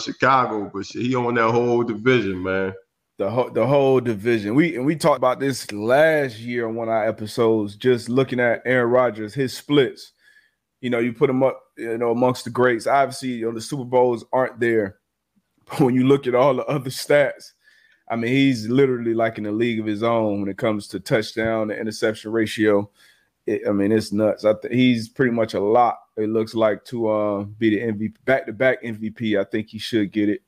Chicago, but shit, he owned that whole division, man. The whole division. We talked about this last year on one of our episodes, just looking at Aaron Rodgers, his splits. You know, you put him up, you know, amongst the greats. Obviously, you know, the Super Bowls aren't there. But when you look at all the other stats, I mean, he's literally like in a league of his own when it comes to touchdown and interception ratio. It's nuts. He's pretty much a lot, it looks like, to be the MVP, back-to-back MVP. I think he should get it.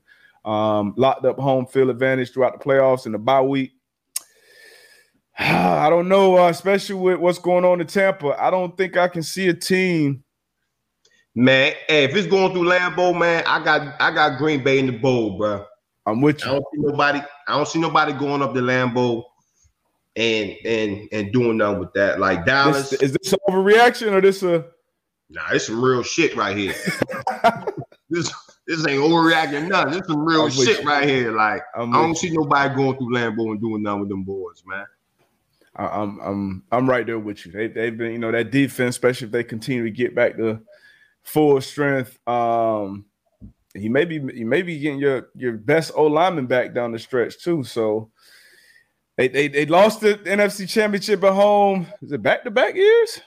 Locked up home field advantage throughout the playoffs and the bye week. I don't know, especially with what's going on in Tampa. I don't think I can see a team. Man, hey, if it's going through Lambeau, man, I got Green Bay in the bowl, bro. I'm with you. I don't see nobody going up to Lambeau and doing nothing with that. Like Dallas. Is this an overreaction or this a? Nah, it's some real shit right here. This ain't overreacting nothing. This is some real shit right here. Like I don't see nobody going through Lambeau and doing nothing with them boys, man. I'm right there with you. They've been, you know, that defense, especially if they continue to get back to full strength. He may be getting your best O lineman back down the stretch too. So they lost the NFC Championship at home. Is it back-to-back years?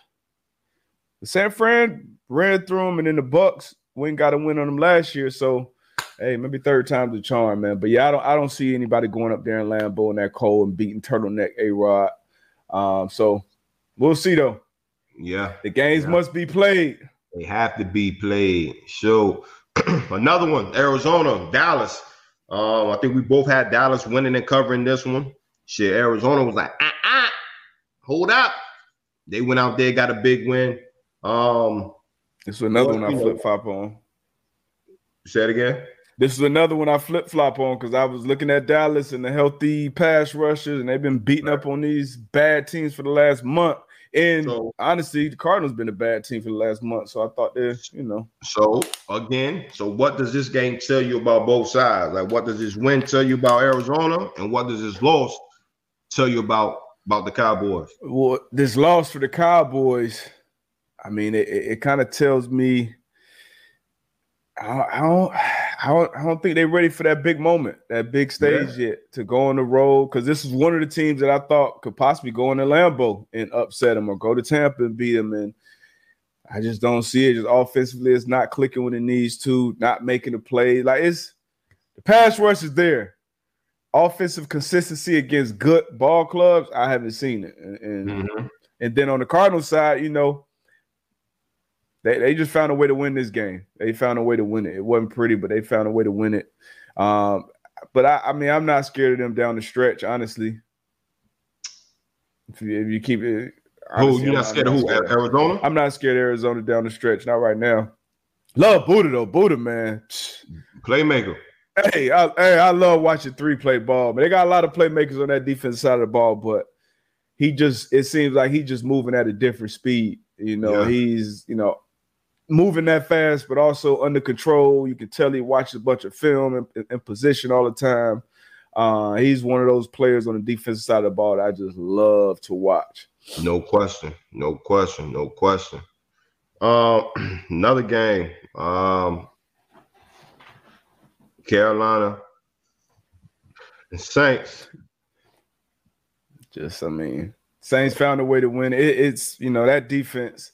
The San Fran ran through them, and then the Bucks. We ain't got a win on them last year, so hey, maybe third time's the charm, man. But yeah, I don't see anybody going up there in Lambeau in that cold and beating turtleneck A-Rod. So we'll see though. Yeah, the games must be played. They have to be played. So another one, Arizona, Dallas. I think we both had Dallas winning and covering this one. Shit, Arizona was like, hold up. They went out there, got a big win. This is another one I flip-flop on. Say it again? This is another one I flip-flop on because I was looking at Dallas and the healthy pass rushers, and they've been beating up on these bad teams for the last month. And so, honestly, the Cardinals been a bad team for the last month, so I thought they're, you know. So what does this game tell you about both sides? Like, what does this win tell you about Arizona, and what does this loss tell you about the Cowboys? Well, this loss for the Cowboys – I mean, it kind of tells me I don't think they're ready for that big moment, that big stage yet to go on the road, because this is one of the teams that I thought could possibly go into Lambeau and upset them or go to Tampa and beat them, and I just don't see it. Just offensively, it's not clicking when it needs to, not making a play. Like the pass rush is there. Offensive consistency against good ball clubs, I haven't seen it. And then on the Cardinals side, you know, They just found a way to win this game. They found a way to win it. It wasn't pretty, but they found a way to win it. But I'm not scared of them down the stretch, honestly. If you keep it, honestly, you're not scared of who? Arizona? I'm not scared of Arizona down the stretch, not right now. Love Buddha though, Buddha man, playmaker. Hey, I love watching three play ball, but they got a lot of playmakers on that defense side of the ball. But it seems like he's just moving at a different speed. You know, He's you know. Moving that fast, but also under control. You can tell he watches a bunch of film and position all the time. He's one of those players on the defensive side of the ball that I just love to watch. No question. Another game. Carolina and Saints. Saints found a way to win. It's you know, that defense.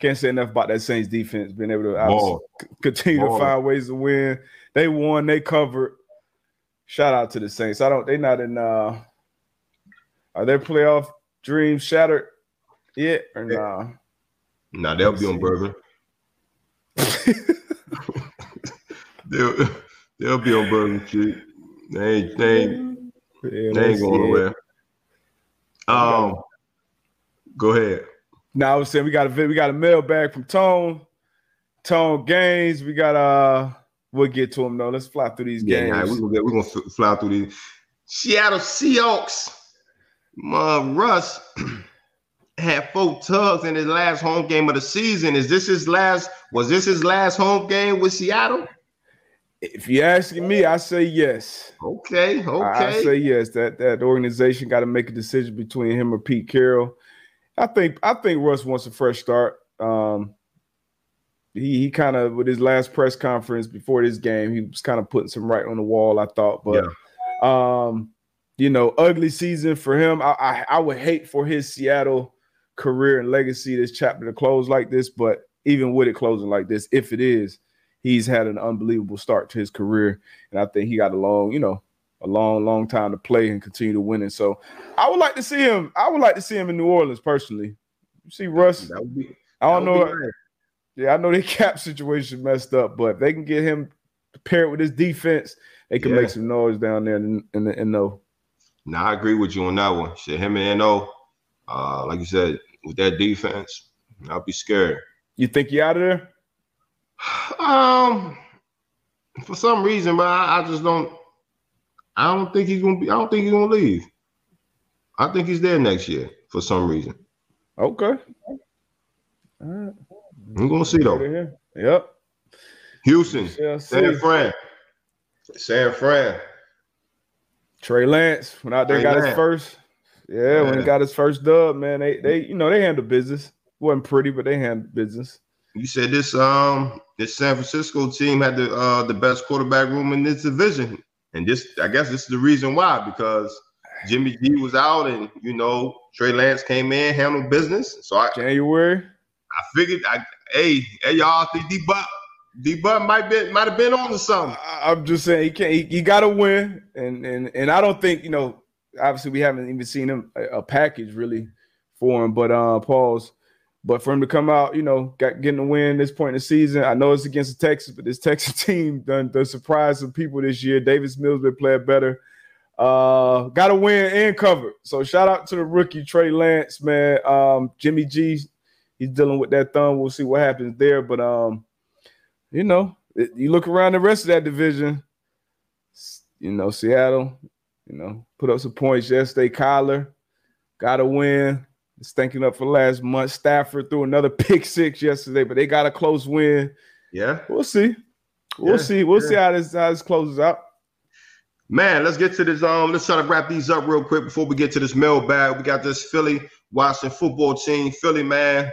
Can't say enough about that Saints defense being able to continue to find ways to win. They won. They covered. Shout out to the Saints. They're not in. Are their playoff dreams shattered yet or nah? Nah, they'll be on bourbon. they'll be on bourbon shit. They ain't going nowhere. Go ahead. Now I was saying we got a mailbag from Tone. Tone Gaines, we got we'll get to them though. Let's fly through these games. Nah, we're gonna fly through these. Seattle Seahawks. Russ had 4 tugs in his last home game of the season. Was this his last home game with Seattle? If you're asking me, I say yes. Okay. I say yes. That organization got to make a decision between him or Pete Carroll. I think Russ wants a fresh start. He kind of, with his last press conference before this game, he was kind of putting some right on the wall, I thought. But ugly season for him. I would hate for his Seattle career and legacy, this chapter, to close like this. But even with it closing like this, if it is, he's had an unbelievable start to his career. And I think he got a long time to play and continue to win. And so I would like to see him. I would like to see him in New Orleans personally. You see Russ. I know their cap situation messed up, but if they can get him paired with his defense, they can make some noise down there in the NO. Now, I agree with you on that one. Shit, him and NO, like you said, with that defense, I'll be scared. You think you out of there? For some reason, man, I don't think he's gonna be. I don't think he's gonna leave. I think he's there next year for some reason. Okay. All right. I'm gonna see though. Yep. Houston, San Fran. Trey Lance went out there, got his first. Yeah, when he got his first dub, man. They handle business. Wasn't pretty, but they handle business. You said this this San Francisco team had the best quarterback room in this division, and I guess this is the reason why, because Jimmy G was out, and Trey Lance came in, handled business. So I figured, hey y'all, think D Buck might have been on to something. I'm just saying he got to win, and I don't think obviously we haven't even seen him a package really for him, but pause. But for him to come out, getting a win this point in the season, I know it's against the Texans, but this Texas team done surprised some people this year. Davis Mills been playing better. Got a win and covered. So shout out to the rookie, Trey Lance, man. Jimmy G, he's dealing with that thumb. We'll see what happens there. But, you look around the rest of that division, Seattle, put up some points yesterday. Kyler got a win. It's thinking up for last month. Stafford threw another pick six yesterday, but they got a close win. Yeah. We'll see. We'll see how this closes out. Man, let's get to this. Let's try to wrap these up real quick before we get to this mailbag. We got this Philly-Washington football team. Philly, man,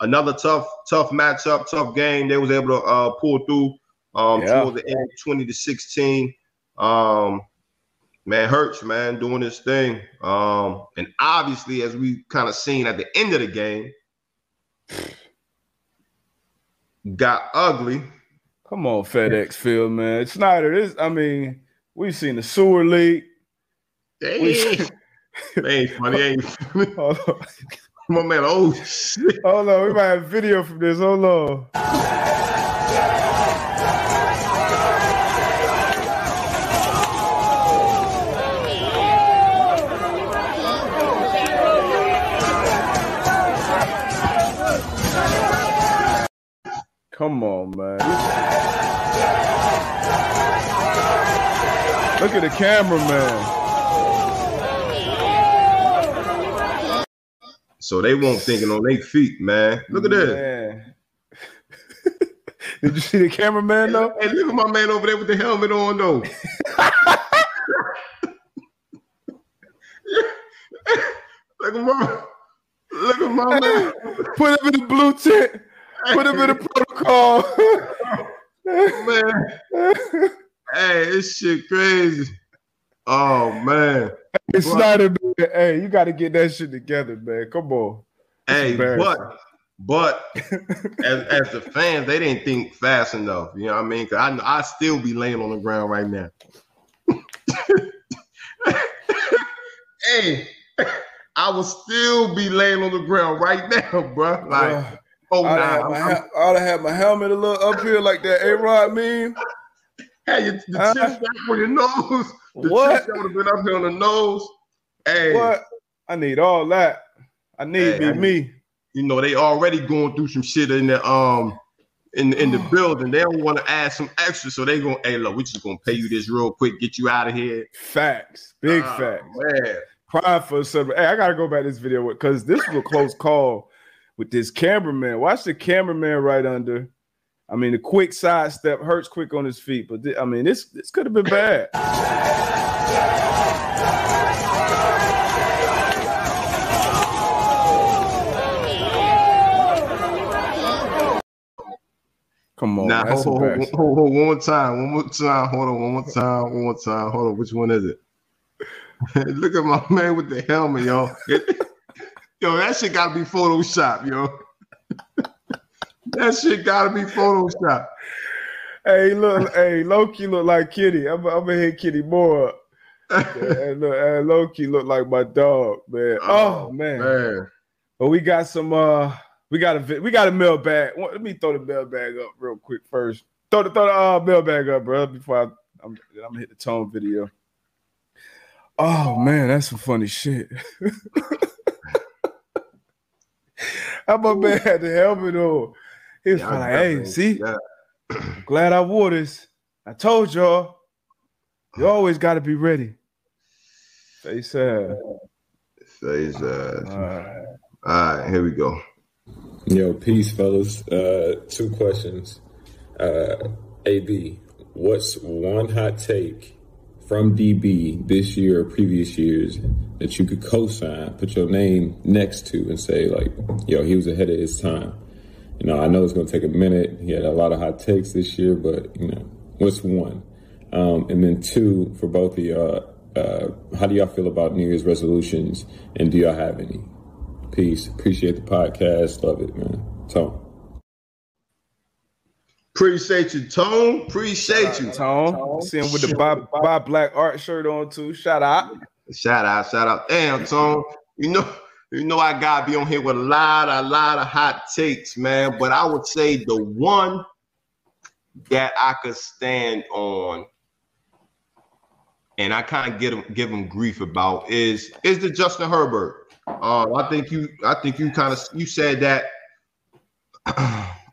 another tough matchup, tough game. They was able to pull through toward the end, 20-16. Man, Hurts, man, doing his thing. And obviously, as we kind of seen at the end of the game, got ugly. Come on, FedEx Field, man. Snyder, we've seen the sewer leak. Dang. Ain't funny, ain't funny. Hold on. My man, oh, shit. Hold on, we might have video from this. Hold on. Come on, man. Look at the cameraman. So they won't thinking on their feet, man. Look at that. Did you see the cameraman, though? Hey, look at my man over there with the helmet on, though. Look at my man. Put him in the blue tent. Put him in the protocol. Man. Hey, this shit crazy. Oh, man. Hey, Snyder, man. Hey, you got to get that shit together, man. Come on. Hey, but as the fans, they didn't think fast enough. You know what I mean? Because I still be laying on the ground right now. Hey, I will still be laying on the ground right now, bro. Like, oh, I'd have had my helmet a little up here like that A-Rod meme. Hey, the chip back on your nose. The what? Chip would have been up here on the nose. Hey. What? I need all that. I need me. You know, they already going through some shit in the in the building. They don't want to add some extra, so they going, hey, look, we just going to pay you this real quick, get you out of here. Facts. Big facts. Man. Pride for some. Hey, I got to go back to this video because this was a close call with this cameraman. Watch the cameraman right under. I mean, the quick side step hurts quick on his feet, but I mean, this could have been bad. Come on, now, that's embarrassing. Hold on, one more time. Hold on, one more time. Hold on, which one is it? Look at my man with the helmet, yo. Yo, that shit gotta be Photoshop, yo. That shit gotta be Photoshop. Hey, look, hey, Loki look like Kitty. I'm gonna hit Kitty more up. And Loki look like my dog, man. Oh man. But we got some. We got a mailbag. Let me throw the mailbag up real quick first. Throw the mailbag up, bro, before I'm gonna hit the tone video. Oh man, that's some funny shit. How my man had the helmet on. He was like, hey, see? Yeah. I'm glad I wore this. I told y'all, you always gotta be ready. Face ass. All right, here we go. Yo, peace, fellas. 2 questions. AB, what's one hot take from DB this year or previous years that you could co-sign, put your name next to, and say, like, yo, he was ahead of his time? You know, I know it's going to take a minute. He had a lot of hot takes this year, but, you know, what's one? And then 2, for both of y'all, how do y'all feel about New Year's resolutions, and do y'all have any? Peace. Appreciate the podcast. Love it, man. Tone. Appreciate you, Tone. Appreciate you, Tone. See him with the Bob Black Art shirt on, too. Shout out. Damn, Tone. You know I got to be on here with a lot of hot takes, man. But I would say the one that I could stand on, and I kind of give him grief about, is the Justin Herbert. I think you kind of said that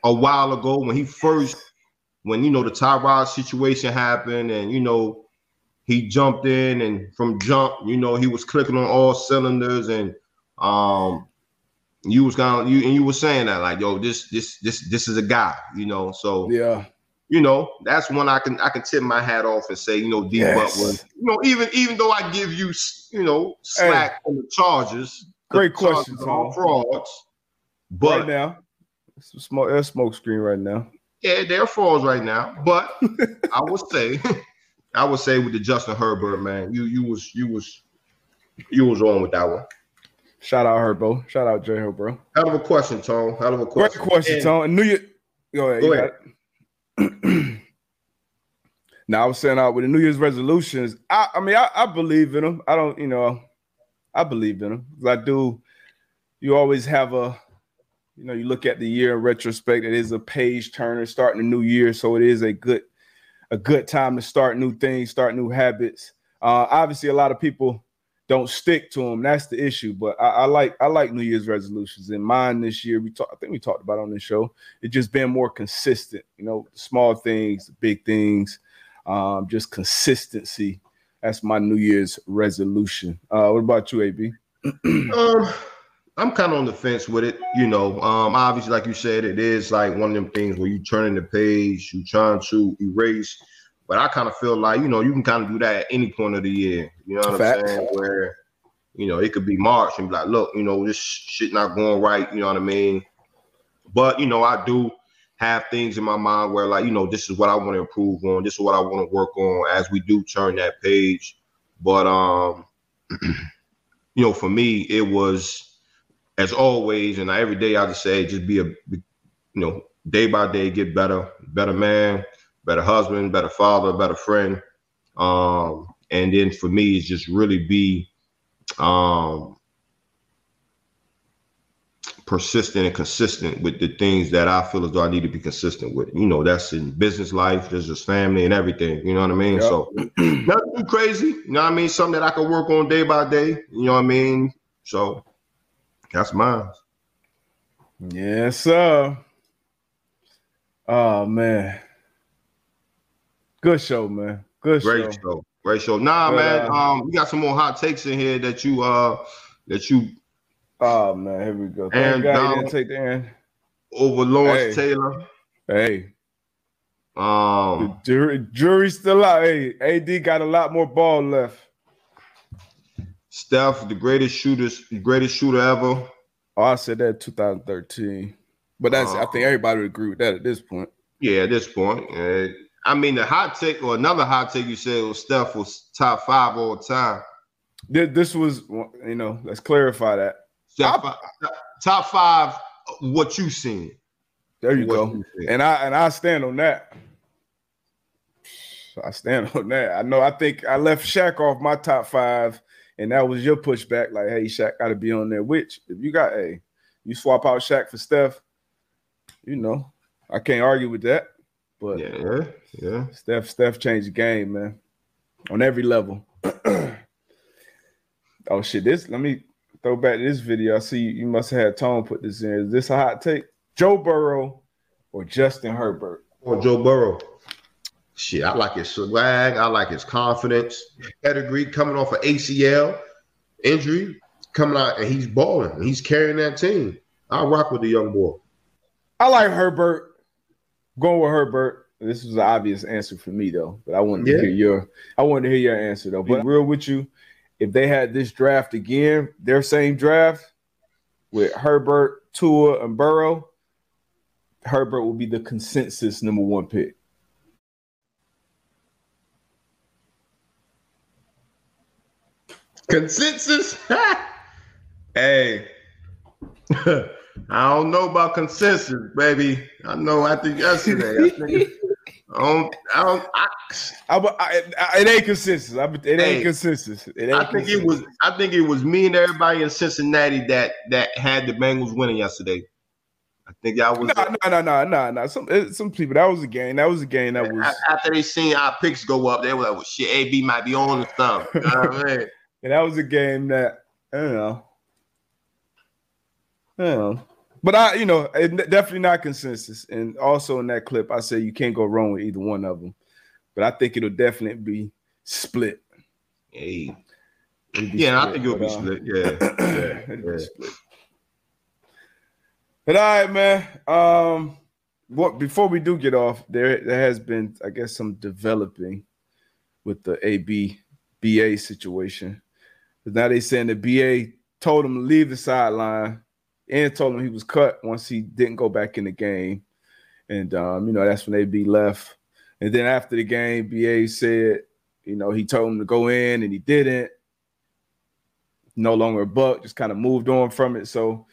a while ago when he first, when you know the Tyrod situation happened, and you know he jumped in, and from jump, you know, he was clicking on all cylinders, and you were saying that, like, yo, this is a guy, you know. So yeah, you know, that's one I can tip my hat off and say, you know, D. Yes. Butler. You know, even though I give you, you know, slack on the Chargers. Great question, Tom. Frauds, but right now, that's smoke screen right now. Yeah, they're frauds right now. But I would say with the Justin Herbert, man, you was on with that one. Shout out Herbo. Shout out J Herbo. Hell of a question, Tom. Great question, Tom. And Go ahead. Now I was saying out with the New Year's resolutions. I mean, I believe in them. I don't, you know, I believe in them. I do. You always have a, you know, you look at the year in retrospect. It is a page turner starting a new year, so it is a good time to start new things, start new habits. Obviously, a lot of people don't stick to them. That's the issue. But I like New Year's resolutions. And mine this year, I think we talked about on this show, it just been more consistent. You know, small things, big things, just consistency. That's my New Year's resolution. What about you, AB? I'm kind of on the fence with it. You know, obviously, like you said, it is like one of them things where you turn in the page, you trying to erase. But I kind of feel like, you know, you can kind of do that at any point of the year. You know what I'm saying? Where, you know, it could be March and be like, look, you know, this shit not going right. You know what I mean? But, you know, I do have things in my mind where, like, you know, this is what I want to improve on. This is what I want to work on as we do turn that page. But, you know, for me, it was, as always, and every day I just say, just be you know, day by day, get better man, better husband, better father, better friend. And then for me, it's just really be persistent and consistent with the things that I feel as though I need to be consistent with. You know, that's in business life, there's just family and everything. You know what I mean? Yep. So nothing too crazy. You know what I mean? Something that I can work on day by day. You know what I mean? So that's mine. Yes, sir. Oh, man. Good show, man. Good show. Great show. Great show. Nah, man. We got some more hot takes in here that you Oh man, here we go. Aaron Donald didn't take the end over Lawrence Taylor. Hey. The jury's still out. Hey, AD got a lot more ball left. Steph, the greatest shooter ever. Oh, I said that in 2013. But that's I think everybody would agree with that at this point. Yeah, at this point. I mean, the hot take or another hot take you said was Steph was top five all time. This was, you know, let's clarify that. Top five, what you seen. There you go. And I stand on that. I know. I think I left Shaq off my top five, and that was your pushback. Like, hey, Shaq got to be on there. Which, if you got you swap out Shaq for Steph, you know, I can't argue with that. But yeah. Steph changed the game, man, on every level. Oh shit! Let me throw back to this video. I see you must have had Tone put this in. Is this a hot take? Joe Burrow or Justin Herbert? Or Joe Burrow. Shit, I like his swag. I like his confidence. Pedigree coming off an ACL injury, coming out and he's balling. And he's carrying that team. I rock with the young boy. I like Herbert. Going with Herbert. This was an obvious answer for me though, but I wanted to hear your. I wanted to hear your answer though. But real with you. If they had this draft again, their same draft with Herbert, Tua, and Burrow, Herbert will be the consensus number one pick. Consensus? Hey, I don't know about consensus, baby. I know after yesterday. It ain't consensus. I think it was me and everybody in Cincinnati that had the Bengals winning yesterday. I think I was. No. Some people. That was a game. That was after they seen our picks go up. They were like, "Well, shit, AB might be on the thumb." You know what I mean? And that was a game that I don't know. But it's definitely not consensus. And also in that clip, I said you can't go wrong with either one of them. But I think it'll definitely be split. Hey. I think it'll be split. It'll be split. But all right, man. Before we do get off, there has been, I guess, some developing with the BA situation. But now they saying the BA told him to leave the sideline. And told him he was cut once he didn't go back in the game. And, that's when they'd be left. And then after the game, BA said, he told him to go in and he didn't. No longer a buck, just kind of moved on from it. So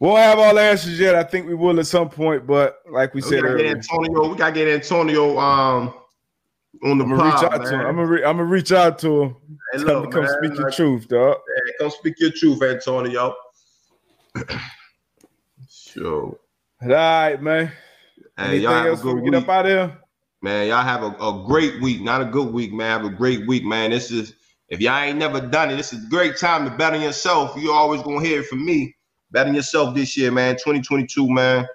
we won't have all the answers yet. I think we will at some point. But like we said earlier. We got to get Antonio on the pod. I'm going to reach out to him. Hey, come speak your truth, dog. Hey, come speak your truth, Antonio. So, all right, man. Anything else we get up out of here? Man, y'all have a great week. Not a good week, man. Have a great week, man. This is, if y'all ain't never done it, this is a great time to bet on yourself. You always gonna hear it from me. Bet on yourself this year, man. 2022, man.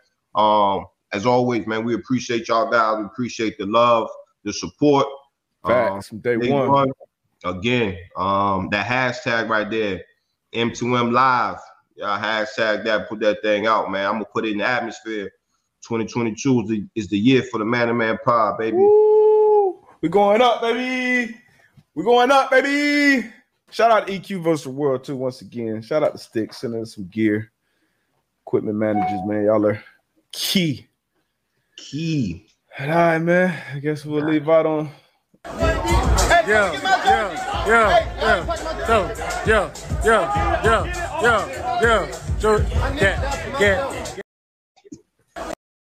As always, man, we appreciate y'all guys. We appreciate the love, the support. Facts from day one. Again, that hashtag right there, M2M Live. Y'all hashtag that, put that thing out, man. I'm going to put it in the atmosphere. 2022 is the year for the Man to Man Pod, baby. Woo! We're going up, baby. Shout out to EQ versus the World, too, once again. Shout out to Sticks, sending us some gear. Equipment managers, man. Y'all are key. All right, man. I guess we'll leave out on. Yo.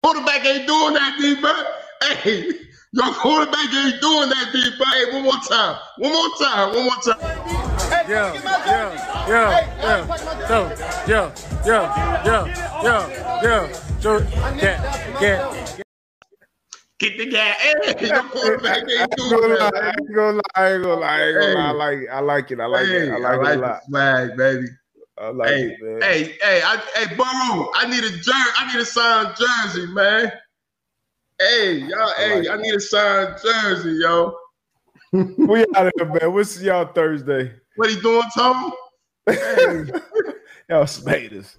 Quarterback ain't doing that, D-back. Hey, your quarterback ain't doing that, D-back. Hey, one more time. Yo. Get the guy. Hey, your quarterback ain't doing that. I ain't gonna lie. I like it a lot. Swag, baby. I like it, man. Hey, Burrow, I need a sign jersey, man. Hey, y'all, hey, I need a signed jersey, yo. We out of here, man. We'll see y'all Thursday. What he doing, Tom? Hey. Y'all spaters.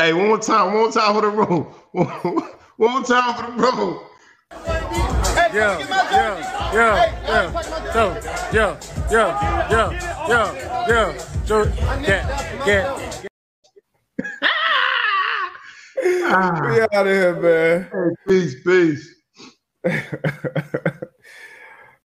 Hey, one more time for the room. One more time for the room. We out of here, man. Peace.